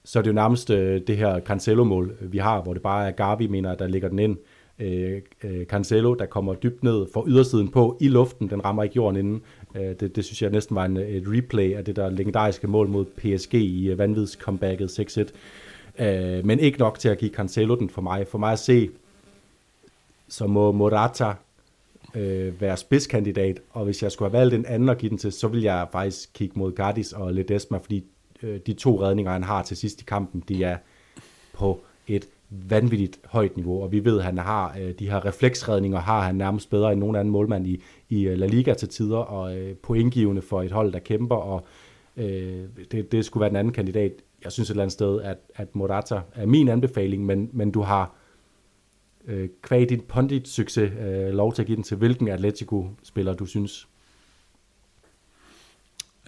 Så er det jo nærmest øh, det her Cancelo-mål, vi har, hvor det bare er Gavi, mener, der ligger den ind. Øh, øh, Cancelo, der kommer dybt ned, for ydersiden på i luften, den rammer ikke jorden inden. Øh, det, det synes jeg næsten var en, et replay af det der legendariske mål mod P S G i øh, vanvids-comebacket seks et. Øh, men ikke nok til at give Cancelo den for mig. For mig at se, så må Morata øh, være spidskandidat, og hvis jeg skulle have valgt en anden at give den til, så vil jeg faktisk kigge mod Gardis og Ledesma, fordi de to redninger, han har til sidst i kampen, de er på et vanvittigt højt niveau, og vi ved, at han har de her refleksredninger, har han nærmest bedre end nogen anden målmand i, i La Liga til tider, og pointgivende for et hold, der kæmper, og øh, det, det skulle være den anden kandidat. Jeg synes et eller andet sted, at, at Morata er min anbefaling, men, men du har øh, kvad din pundit-succes øh, lov til at give den til, hvilken Atletico-spiller du synes.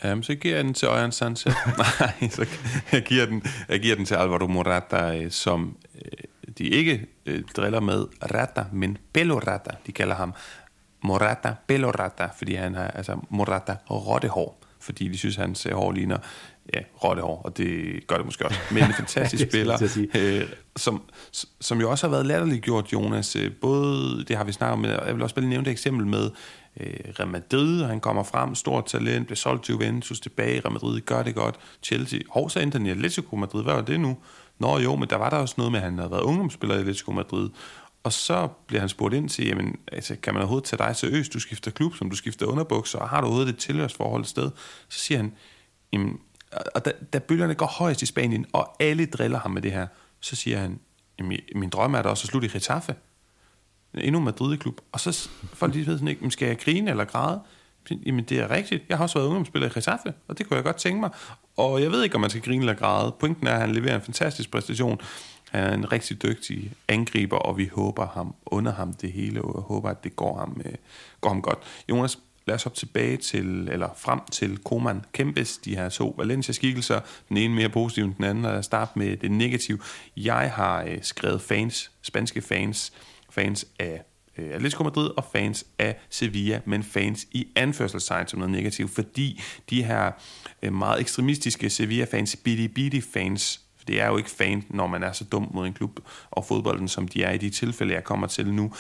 Jamen, så giver jeg den til Øjan Sanchez. Nej, så jeg giver, den, jeg giver den til Alvaro Morata, som de ikke driller med Rata, men Pelo Rata. De kalder ham Morata Pelo Rata, fordi han har altså Morata rottehår, fordi de synes, hans hår ligner ja, rottehår, og det gør det måske også. Men en fantastisk spiller, øh, som, som jo også har været latterliggjort, Jonas. Både, det har vi snakket med, og jeg vil også bare nævne et eksempel med øh, Real Madrid, han kommer frem, stort talent, bliver solgt til Juventus, tilbage, Real Madrid gør det godt, Chelsea, hov, så endte han i Atletico Madrid, hvad var det nu? Nå jo, men der var der også noget med, at han havde været ungdomsspiller i Atletico Madrid, og så bliver han spurgt ind til, jamen, altså, kan man overhovedet tage dig seriøst? Du skifter klub, som du skifter underbukser, og har du overhovedet et tilhørsforhold sted? Så siger han, jamen, og da, da bølgerne går højest i Spanien, og alle driller ham med det her, så siger han, jamen, min drøm er da også at slutte i Getafe. Endnu en Madrid-klub. Og så folk lige ved sådan ikke, skal jeg grine eller græde? Jamen, det er rigtigt. Jeg har også været ungdomsspiller i Getafe, og det kunne jeg godt tænke mig. Og jeg ved ikke, om man skal grine eller græde. Pointen er, at han leverer en fantastisk præstation. Han er en rigtig dygtig angriber, og vi håber ham under ham det hele, og håber, at det går ham, øh, går ham godt. Jonas, lad os hoppe tilbage til, eller frem til Koeman Kempes, de her to Valencia-skikkelser. Den ene mere positiv end den anden, og lad os starte med det negative. Jeg har øh, skrevet fans, spanske fans, fans af øh, Atletico Madrid og fans af Sevilla, men fans i anførselstegn som noget negativt, fordi de her øh, meget ekstremistiske Sevilla-fans, bitty-bitty-fans, det er jo ikke fan, når man er så dum mod en klub og fodbolden, som de er i de tilfælde, jeg kommer til nu.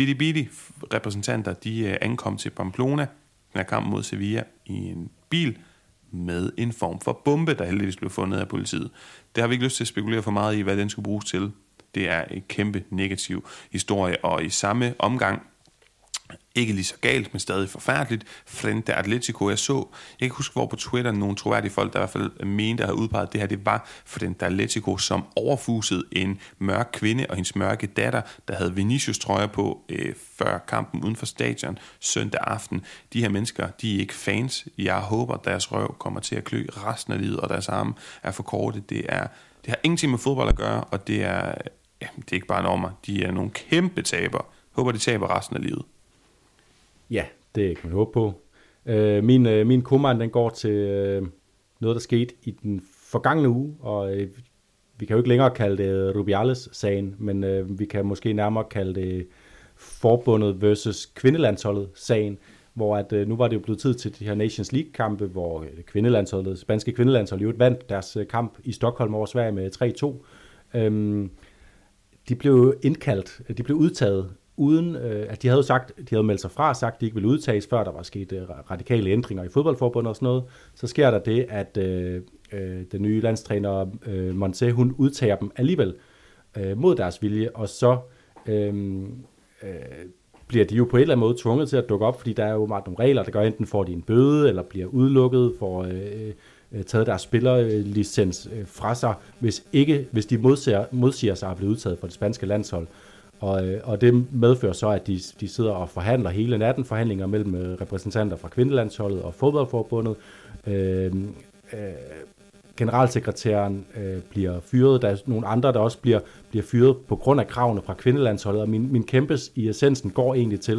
Bitty-bitty-repræsentanter, de ankom til Pamplona, den her kamp mod Sevilla, i en bil med en form for bombe, der heldigvis blev fundet af politiet. Det har vi ikke lyst til at spekulere for meget i, hvad den skulle bruges til. Det er en kæmpe negativ historie, og i samme omgang, ikke lige så galt, men stadig forfærdeligt, Frente Atletico. Jeg så, jeg kan huske, hvor på Twitter nogle troværdige folk, der i hvert fald mente at have udpeget det her, det var Frente Atletico, som overfusede en mørk kvinde og hendes mørke datter, der havde Vinicius trøjer på øh, før kampen uden for stadion søndag aften. De her mennesker, de er ikke fans. Jeg håber, deres røv kommer til at klø resten af livet, og deres arme er for korte. Det, er, det har ingenting med fodbold at gøre, og det er, ja, det er ikke bare normer. De er nogle kæmpe tabere. Håber, de taber resten af livet. Ja, det kan man håbe på. Øh, min øh, min kommand, den går til øh, noget, der skete i den forgangne uge, og øh, vi kan jo ikke længere kalde det Rubiales-sagen, men øh, vi kan måske nærmere kalde det forbundet versus kvindelandsholdet-sagen, hvor at, øh, nu var det jo blevet tid til de her Nations League-kampe, hvor øh, kvindelandsholdet, spanske kvindelandshold jo vandt deres øh, kamp i Stockholm over Sverige med tre to. Øh, de blev indkaldt, de blev udtaget, uden øh, at de havde sagt, de havde meldt sig fra og sagt, at de ikke ville udtages, før der var sket øh, radikale ændringer i fodboldforbundet og sådan noget, så sker der det, at øh, øh, den nye landstræner øh, Montse, hun udtager dem alligevel øh, mod deres vilje, og så øh, øh, bliver de jo på en eller anden måde tvunget til at dukke op, fordi der er jo meget nogle regler, der gør, enten får de en bøde, eller bliver udelukket, får øh, øh, taget deres spillerlicens øh, fra sig, hvis, ikke, hvis de modsiger, modsiger sig at blive udtaget fra det spanske landshold. Og, og det medfører så, at de, de sidder og forhandler hele natten, forhandlinger mellem repræsentanter fra kvindelandsholdet og fodboldforbundet. Øh, øh, generalsekretæren øh, bliver fyret, der er nogle andre, der også bliver, bliver fyret på grund af kravene fra kvindelandsholdet, og min, min kæmpes i essensen går egentlig til,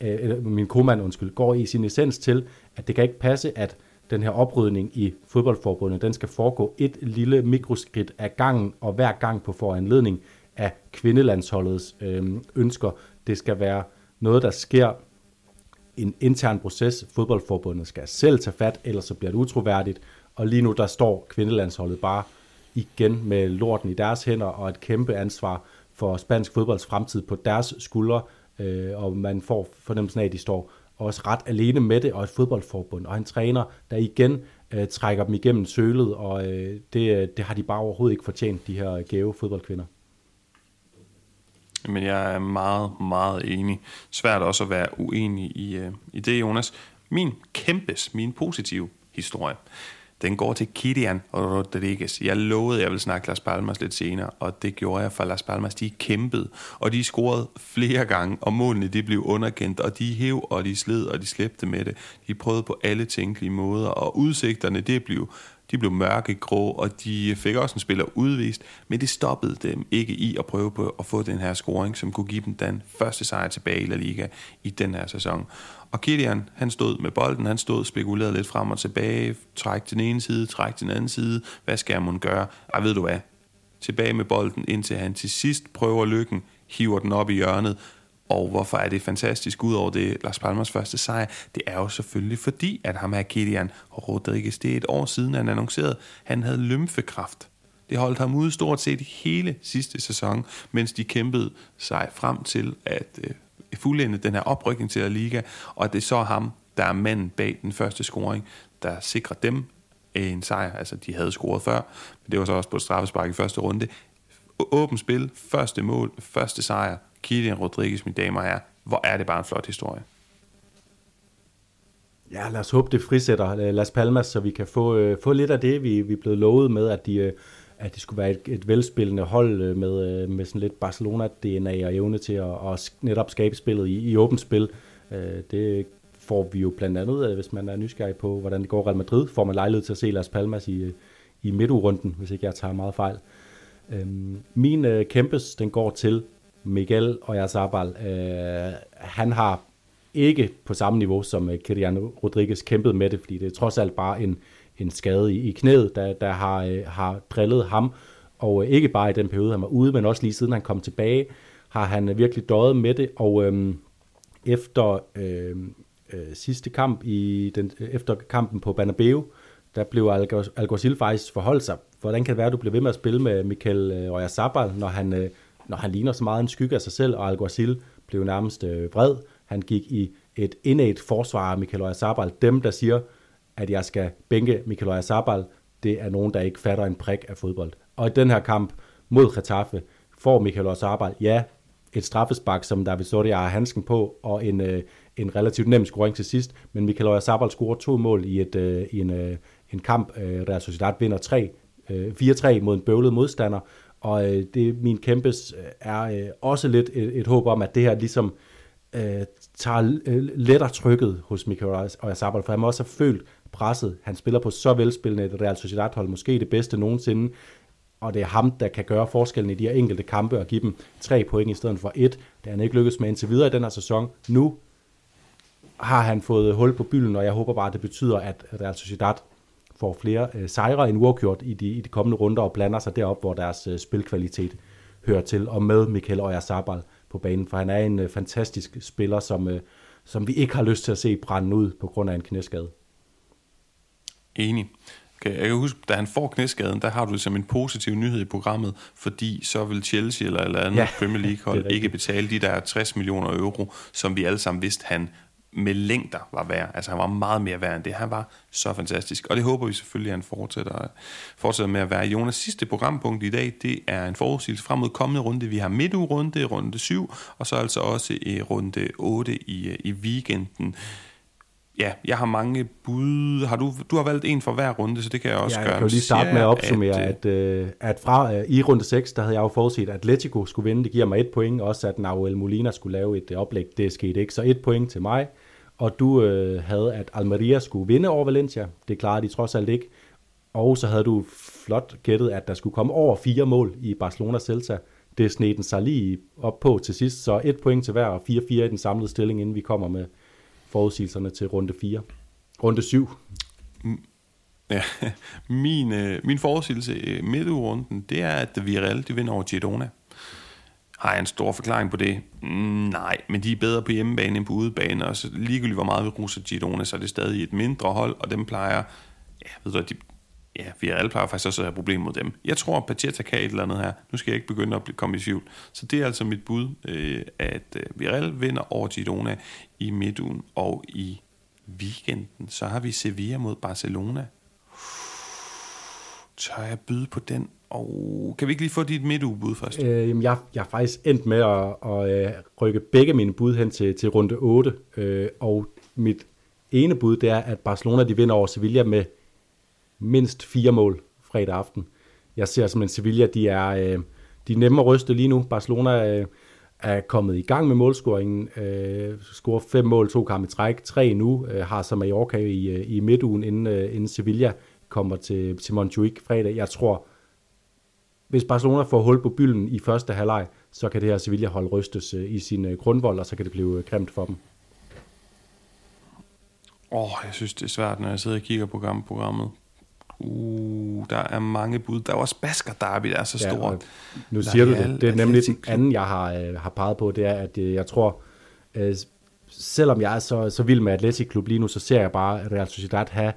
øh, eller min kommand, undskyld, går i sin essens til, at det kan ikke passe, at den her oprydning i fodboldforbundet, den skal foregå et lille mikroskridt af gangen, og hver gang på foranledning af kvindelandsholdets øh, ønsker. Det skal være noget, der sker en intern proces. Fodboldforbundet skal selv tage fat, ellers så bliver det utroværdigt. Og lige nu, der står kvindelandsholdet bare igen med lorten i deres hænder og et kæmpe ansvar for spansk fodbolds fremtid på deres skuldre. Øh, og man får fornemmelsen af, at de står også ret alene med det, og et fodboldforbund og en træner, der igen øh, trækker dem igennem sølet, og øh, det, det har de bare overhovedet ikke fortjent, de her gave fodboldkvinder. Men jeg er meget, meget enig. Svært også at være uenig i, øh, i det, Jonas. Min kæmpes, min positive historie, den går til Kylian Rodriguez. Jeg lovede, at jeg ville snakke Las Palmas lidt senere, og det gjorde jeg, for Las Palmas, de kæmpede, og de scorede flere gange, og målene, de blev underkendt, og de hev, og de sled, og de slæbte med det. De prøvede på alle tænkelige måder, og udsigterne, det blev De blev mørkegrå, og de fik også en spiller udvist, men det stoppede dem ikke i at prøve på at få den her scoring, som kunne give dem den første sejr tilbage i La Liga i den her sæson. Og Kylian, han stod med bolden, han stod og spekulerede lidt frem og tilbage, træk til den ene side, træk til den anden side, hvad skal man gøre? Ej, ved du hvad? Tilbage med bolden, indtil han til sidst prøver lykken, hiver den op i hjørnet. Og hvorfor er det fantastisk, udover det Las Palmas første sejr? Det er jo selvfølgelig fordi, at ham her Kylian Rodriguez, det er et år siden, han annoncerede, han havde lymfekræft. Det holdt ham ude stort set hele sidste sæson, mens de kæmpede sig frem til at øh, fuldende den her oprykning til La Liga, og at det er så ham, der er manden bag den første scoring, der sikrer dem en sejr. Altså, de havde scoret før, men det var så også på et straffespark i første runde. Åbent spil, første mål, første sejr. Kylian Rodriguez, mine damer og herrer. Hvor er det bare en flot historie. Ja, lad os håbe, det frisætter Las Palmas, så vi kan få, øh, få lidt af det, vi, vi er blevet lovet med, at de, øh, at de skulle være et, et velspillende hold øh, med, øh, med sådan lidt Barcelona-D N A og evne til at og netop skabe spillet i, i åbent spil. Øh, det får vi jo blandt andet, øh, hvis man er nysgerrig på, hvordan det går Real Madrid, får man lejlighed til at se Las Palmas i, i midtugerunden, hvis ikke jeg tager meget fejl. Øh, min øh, kæmpes, den går til Miguel Oya Zabal. øh, han har ikke på samme niveau som øh, Kylian Rodriguez kæmpet med det, fordi det er trods alt bare en, en skade i, i knæet, der, der har, øh, har drillet ham, og øh, ikke bare i den periode, han var ude, men også lige siden han kom tilbage, har han virkelig døjet med det, og øh, efter øh, øh, sidste kamp, i den, øh, efter kampen på Bernabeu, der blev Alguazil faktisk forholdt sig. Hvordan kan det være, at du bliver ved med at spille med Miguel øh, Oya Zabal, når han... Øh, når han ligner så meget en skygge af sig selv, og Alguazil blev nærmest øh, vred. Han gik i et innate forsvar af Miguel Oya Zabal. Dem, der siger, at jeg skal bænke Miguel Oya Zabal, det er nogen, der ikke fatter en prik af fodbold. Og i den her kamp mod Getafe får Miguel Oya Zabal, ja, et straffespark, som David Soria har handsken på, og en, øh, en relativt nem scoring til sidst. Men Miguel Oya Zabal scorer to mål i, et, øh, i en, øh, en kamp. Øh, Real Sociedad vinder tre, øh, fire tre mod en bøvlet modstander. Og det, min kæmpes, er også lidt et, et håb om, at det her ligesom øh, tager lettere trykket hos Miguel Oya Zabal, for han må også have følt presset. Han spiller på så velspillende et Real Sociedad-hold, måske det bedste nogensinde, og det er ham, der kan gøre forskellen i de her enkelte kampe og give dem tre point i stedet for et. Det har han ikke lykkedes med indtil videre i den her sæson. Nu har han fået hul på bylden, og jeg håber bare, at det betyder, at Real Sociedad får flere øh, sejre end uafgjort i de, i de kommende runder, og blander sig derop, hvor deres øh, spilkvalitet hører til, og med Miguel Oya Zabal på banen, for han er en øh, fantastisk spiller, som, øh, som vi ikke har lyst til at se brænde ud på grund af en knæskade. Enig. Okay, jeg kan huske, da han får knæskaden, der har du det som en positiv nyhed i programmet, fordi så vil Chelsea eller eller andet ja, Premier League-hold ikke betale de der tres millioner euro, som vi alle sammen vidste, han med længder var værd. Altså, han var meget mere værd end det. Han var så fantastisk. Og det håber vi selvfølgelig, at han fortsætter, fortsætter med at være. Jonas, sidste programpunkt i dag, det er en forudsigelse frem mod kommende runde. Vi har midtugerunde, runde syv, og så altså også runde otte i, i weekenden. Ja, jeg har mange bud. Har du, du har valgt en for hver runde, så det kan jeg også ja, gøre. Jeg kan jo lige starte med at opsummere, at, at, at fra i runde seks, der havde jeg jo forudset, at Atletico skulle vinde. Det giver mig et point. Også at Nahuel Molina skulle lave et oplæg. Det skete ikke. Så et point til mig. Og du øh, havde, at Almeria skulle vinde over Valencia. Det klarede de trods alt ikke. Og så havde du flot gættet, at der skulle komme over fire mål i Barcelona Celta. Det sned den sig lige op på til sidst. Så et point til hver, og fire fire i den samlede stilling, inden vi kommer med forudsigelserne til runde fire. Runde syv. Ja, min, min forudsigelse midt i runden, det er, at Villarreal de vinder over Girona. Har jeg en stor forklaring på det? Mm, nej, men de er bedre på hjemmebane end på udebane, og så ligegyldigt hvor meget vi ruser Girona, så er det stadig et mindre hold, og dem plejer, ja, ved du, de, ja, vi alle plejer faktisk også at have problemer mod dem. Jeg tror, at Pacheta kan et eller andet her. Nu skal jeg ikke begynde at blive komme i tvivl. Så det er altså mit bud, øh, at Villarreal vinder over Girona i midtugen, og i weekenden, så har vi Sevilla mod Barcelona. Tør jeg byde på den? Og kan vi ikke lige få dit midtugebud først? Øh, jeg, jeg er faktisk endt med at, at, at rykke begge mine bud hen til, til runde otte. Øh, og mit ene bud, det er, at Barcelona de vinder over Sevilla med mindst fire mål fredag aften. Jeg ser simpelthen, Sevilla de er, de er nemme at ryste lige nu. Barcelona er kommet i gang med målscoringen. Øh, scorer fem mål, to kampe i træk, tre nu. Øh, har så Mallorca i, i midtugen, inden, inden Sevilla kommer til, til Montjuic fredag. Jeg tror, hvis Barcelona får hul på bylden i første halvleg, så kan det her Sevilla-hold rystes i sin grundvold, og så kan det blive grimt for dem. Åh, oh, jeg synes, det er svært, når jeg sidder og kigger på programmet. Uh, der er mange bud. Der er også Basker Derby, der er så stort. Ja, nu siger du det. Det er nemlig den anden, jeg har, øh, har peget på. Det er, at øh, jeg tror, øh, selvom jeg er så, så vild med Athletic Club lige nu, så ser jeg bare Real Sociedad have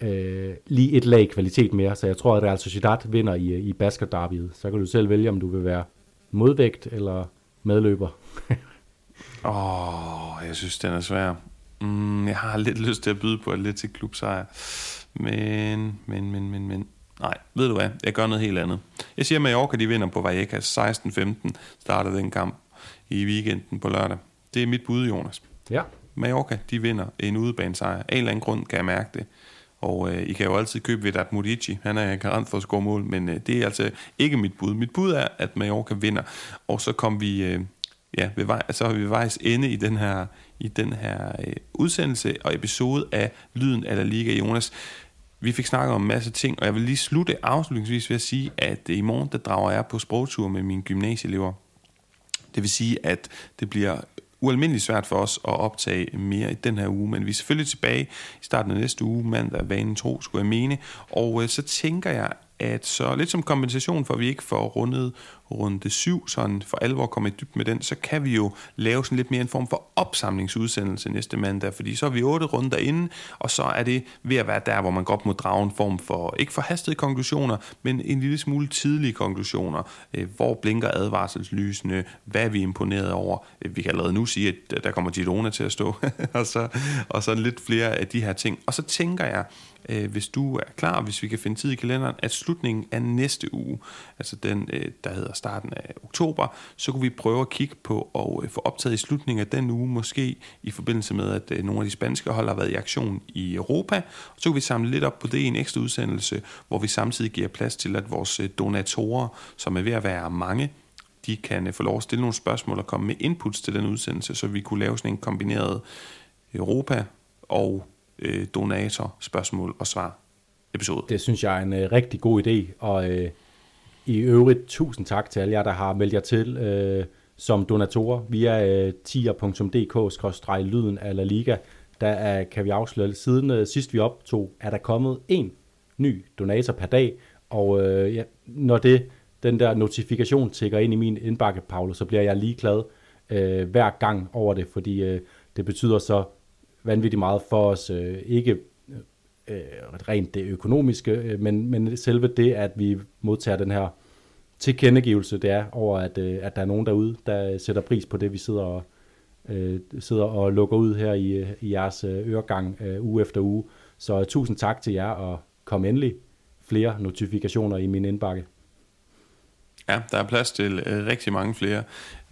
øh, lige et lag kvalitet mere. Så jeg tror, at Real Sociedad vinder i, i Basker Derbyet. Så kan du selv vælge, om du vil være modvægt eller medløber. Åh, oh, jeg synes, den er svær. Mm, jeg har lidt lyst til at byde på Athletic Club sejr. Men, men, men, men, men. Nej, ved du hvad? Jeg gør noget helt andet. Jeg siger, at Mallorca, de vinder på Vallecas seksten femten. Startede den kamp i weekenden på lørdag. Det er mit bud, Jonas. Ja. Mallorca, de vinder en udebanesejr. Af en eller anden grund kan jeg mærke det. Og øh, I kan jo altid købe ved at Mudici. Han er garant for at score mål, men øh, det er altså ikke mit bud. Mit bud er, at Mallorca vinder. Og så kom vi... Øh, Ja, ved vej, så har vi vejs ende i den her, i den her øh, udsendelse og episode af Lyden af La Liga, Jonas. Vi fik snakket om en masse ting, og jeg vil lige slutte afslutningsvis ved at sige, at øh, i morgen, der drager jeg på sprogtur med mine gymnasieelever. Det vil sige, at det bliver ualmindeligt svært for os at optage mere i den her uge, men vi er selvfølgelig tilbage i starten af næste uge, mandag, vanen tro, skulle jeg mene. Og øh, så tænker jeg, at så lidt som kompensation for, at vi ikke får rundet runde syv, sådan for alvor komme i dyb med den, så kan vi jo lave sådan lidt mere en form for opsamlingsudsendelse næste mandag, fordi så er vi otte runder inde, og så er det ved at være der, hvor man godt må drage en form for, ikke forhastede konklusioner, men en lille smule tidlige konklusioner. Hvor blinker advarselslysene? Hvad er vi imponeret over? Vi kan allerede nu sige, at der kommer Girona til at stå, og, så, og så lidt flere af de her ting. Og så tænker jeg, hvis du er klar, hvis vi kan finde tid i kalenderen, at slutningen af næste uge, altså den, der hedder starten af oktober, så kunne vi prøve at kigge på og få optaget i slutningen af den uge, måske i forbindelse med, at nogle af de spanske hold har været i aktion i Europa. Så kunne vi samle lidt op på det i en ekstra udsendelse, hvor vi samtidig giver plads til, at vores donatorer, som er ved at være mange, de kan få lov at stille nogle spørgsmål og komme med inputs til den udsendelse, så vi kunne lave sådan en kombineret Europa og donator, spørgsmål og svar episode. Det synes jeg er en øh, rigtig god idé, og øh, i øvrigt tusind tak til alle jer, der har meldt jer til øh, som donatorer via øh, tier punktum d k-lyden af La Liga. Der er, kan vi afsløre, siden øh, sidst vi optog, er der kommet en ny donator per dag, og øh, ja, når det, den der notifikation tækker ind i min indbakke, Paolo, så bliver jeg lige glad øh, hver gang over det, fordi øh, det betyder så vanvittigt meget for os, ikke øh, rent det økonomiske, men, men selve det, at vi modtager den her tilkendegivelse, det er over, at, øh, at der er nogen derude, der sætter pris på det, vi sidder og, øh, sidder og lukker ud her i, i jeres øregang øh, uge efter uge. Så uh, tusind tak til jer, og kom endelig flere notifikationer i min indbakke. Ja, der er plads til øh, rigtig mange flere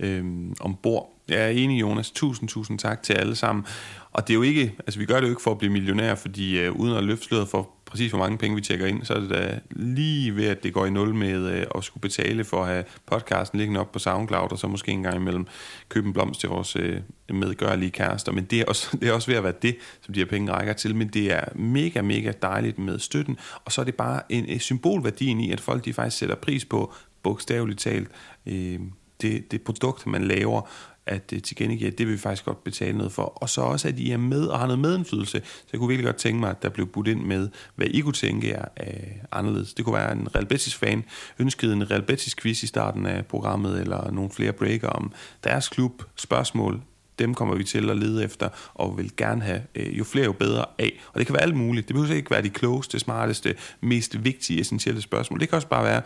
øh, ombord. Jeg er enig, Jonas. Tusind, tusind tak til alle sammen. Og det er jo ikke, altså vi gør det jo ikke for at blive millionær, fordi øh, uden at løfte sløret for præcis hvor mange penge vi tjekker ind, så er det da lige ved, at det går i nul med øh, at skulle betale for at have podcasten liggende op på SoundCloud, og så måske en gang imellem købe en blomst til vores øh, medgørlige kærester. Men det er, også, det er også ved at være det, som de her penge rækker til, men det er mega, mega dejligt med støtten, og så er det bare en, en symbolværdien i, at folk de faktisk sætter pris på, bogstaveligt talt, øh, det, det produkt, man laver, at det tilkendegiver, det vil vi faktisk godt betale noget for. Og så også, at I er med og har noget medindflydelse. Så jeg kunne virkelig godt tænke mig, at der blev budt ind med, hvad I kunne tænke jer øh, anderledes. Det kunne være en Real Betis-fan ønskede en Real Betis-quiz i starten af programmet, eller nogle flere breaker om deres klub, spørgsmål. Dem kommer vi til at lede efter, og vil gerne have øh, jo flere, jo bedre af. Og det kan være alt muligt. Det behøver ikke være de klogeste, smarteste, mest vigtige, essentielle spørgsmål. Det kan også bare være,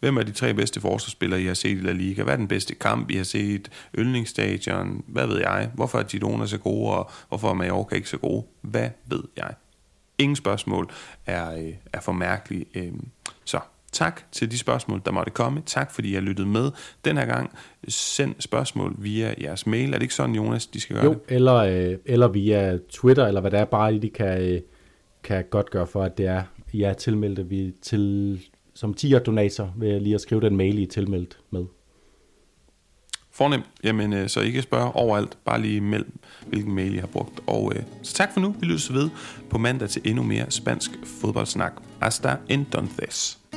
hvem er de tre bedste forsvarsspillere, I har set i La Liga? Hvad er den bedste kamp, I har set? Yndlingsstadion? Hvad ved jeg? Hvorfor er Girona så gode, og hvorfor er Mallorca ikke så gode? Hvad ved jeg? Ingen spørgsmål er, er for mærkelige. Så tak til de spørgsmål, der måtte komme. Tak, fordi I har lyttet med den her gang. Send spørgsmål via jeres mail. Er det ikke sådan, Jonas, de skal gøre jo, det? Jo, eller, eller via Twitter, eller hvad det er. Bare lige, de kan, kan godt gøre for, at det er, I er tilmeldte vi til... Som tier donator vil jeg lige at skrive den mail, I er tilmeldt med. fornemt. Jamen, øh, så I kan spørge overalt. Bare lige meld, hvilken mail I har brugt. Og øh, så tak for nu. Vi lyttes ved på mandag til endnu mere spansk fodboldsnak. Hasta entonces.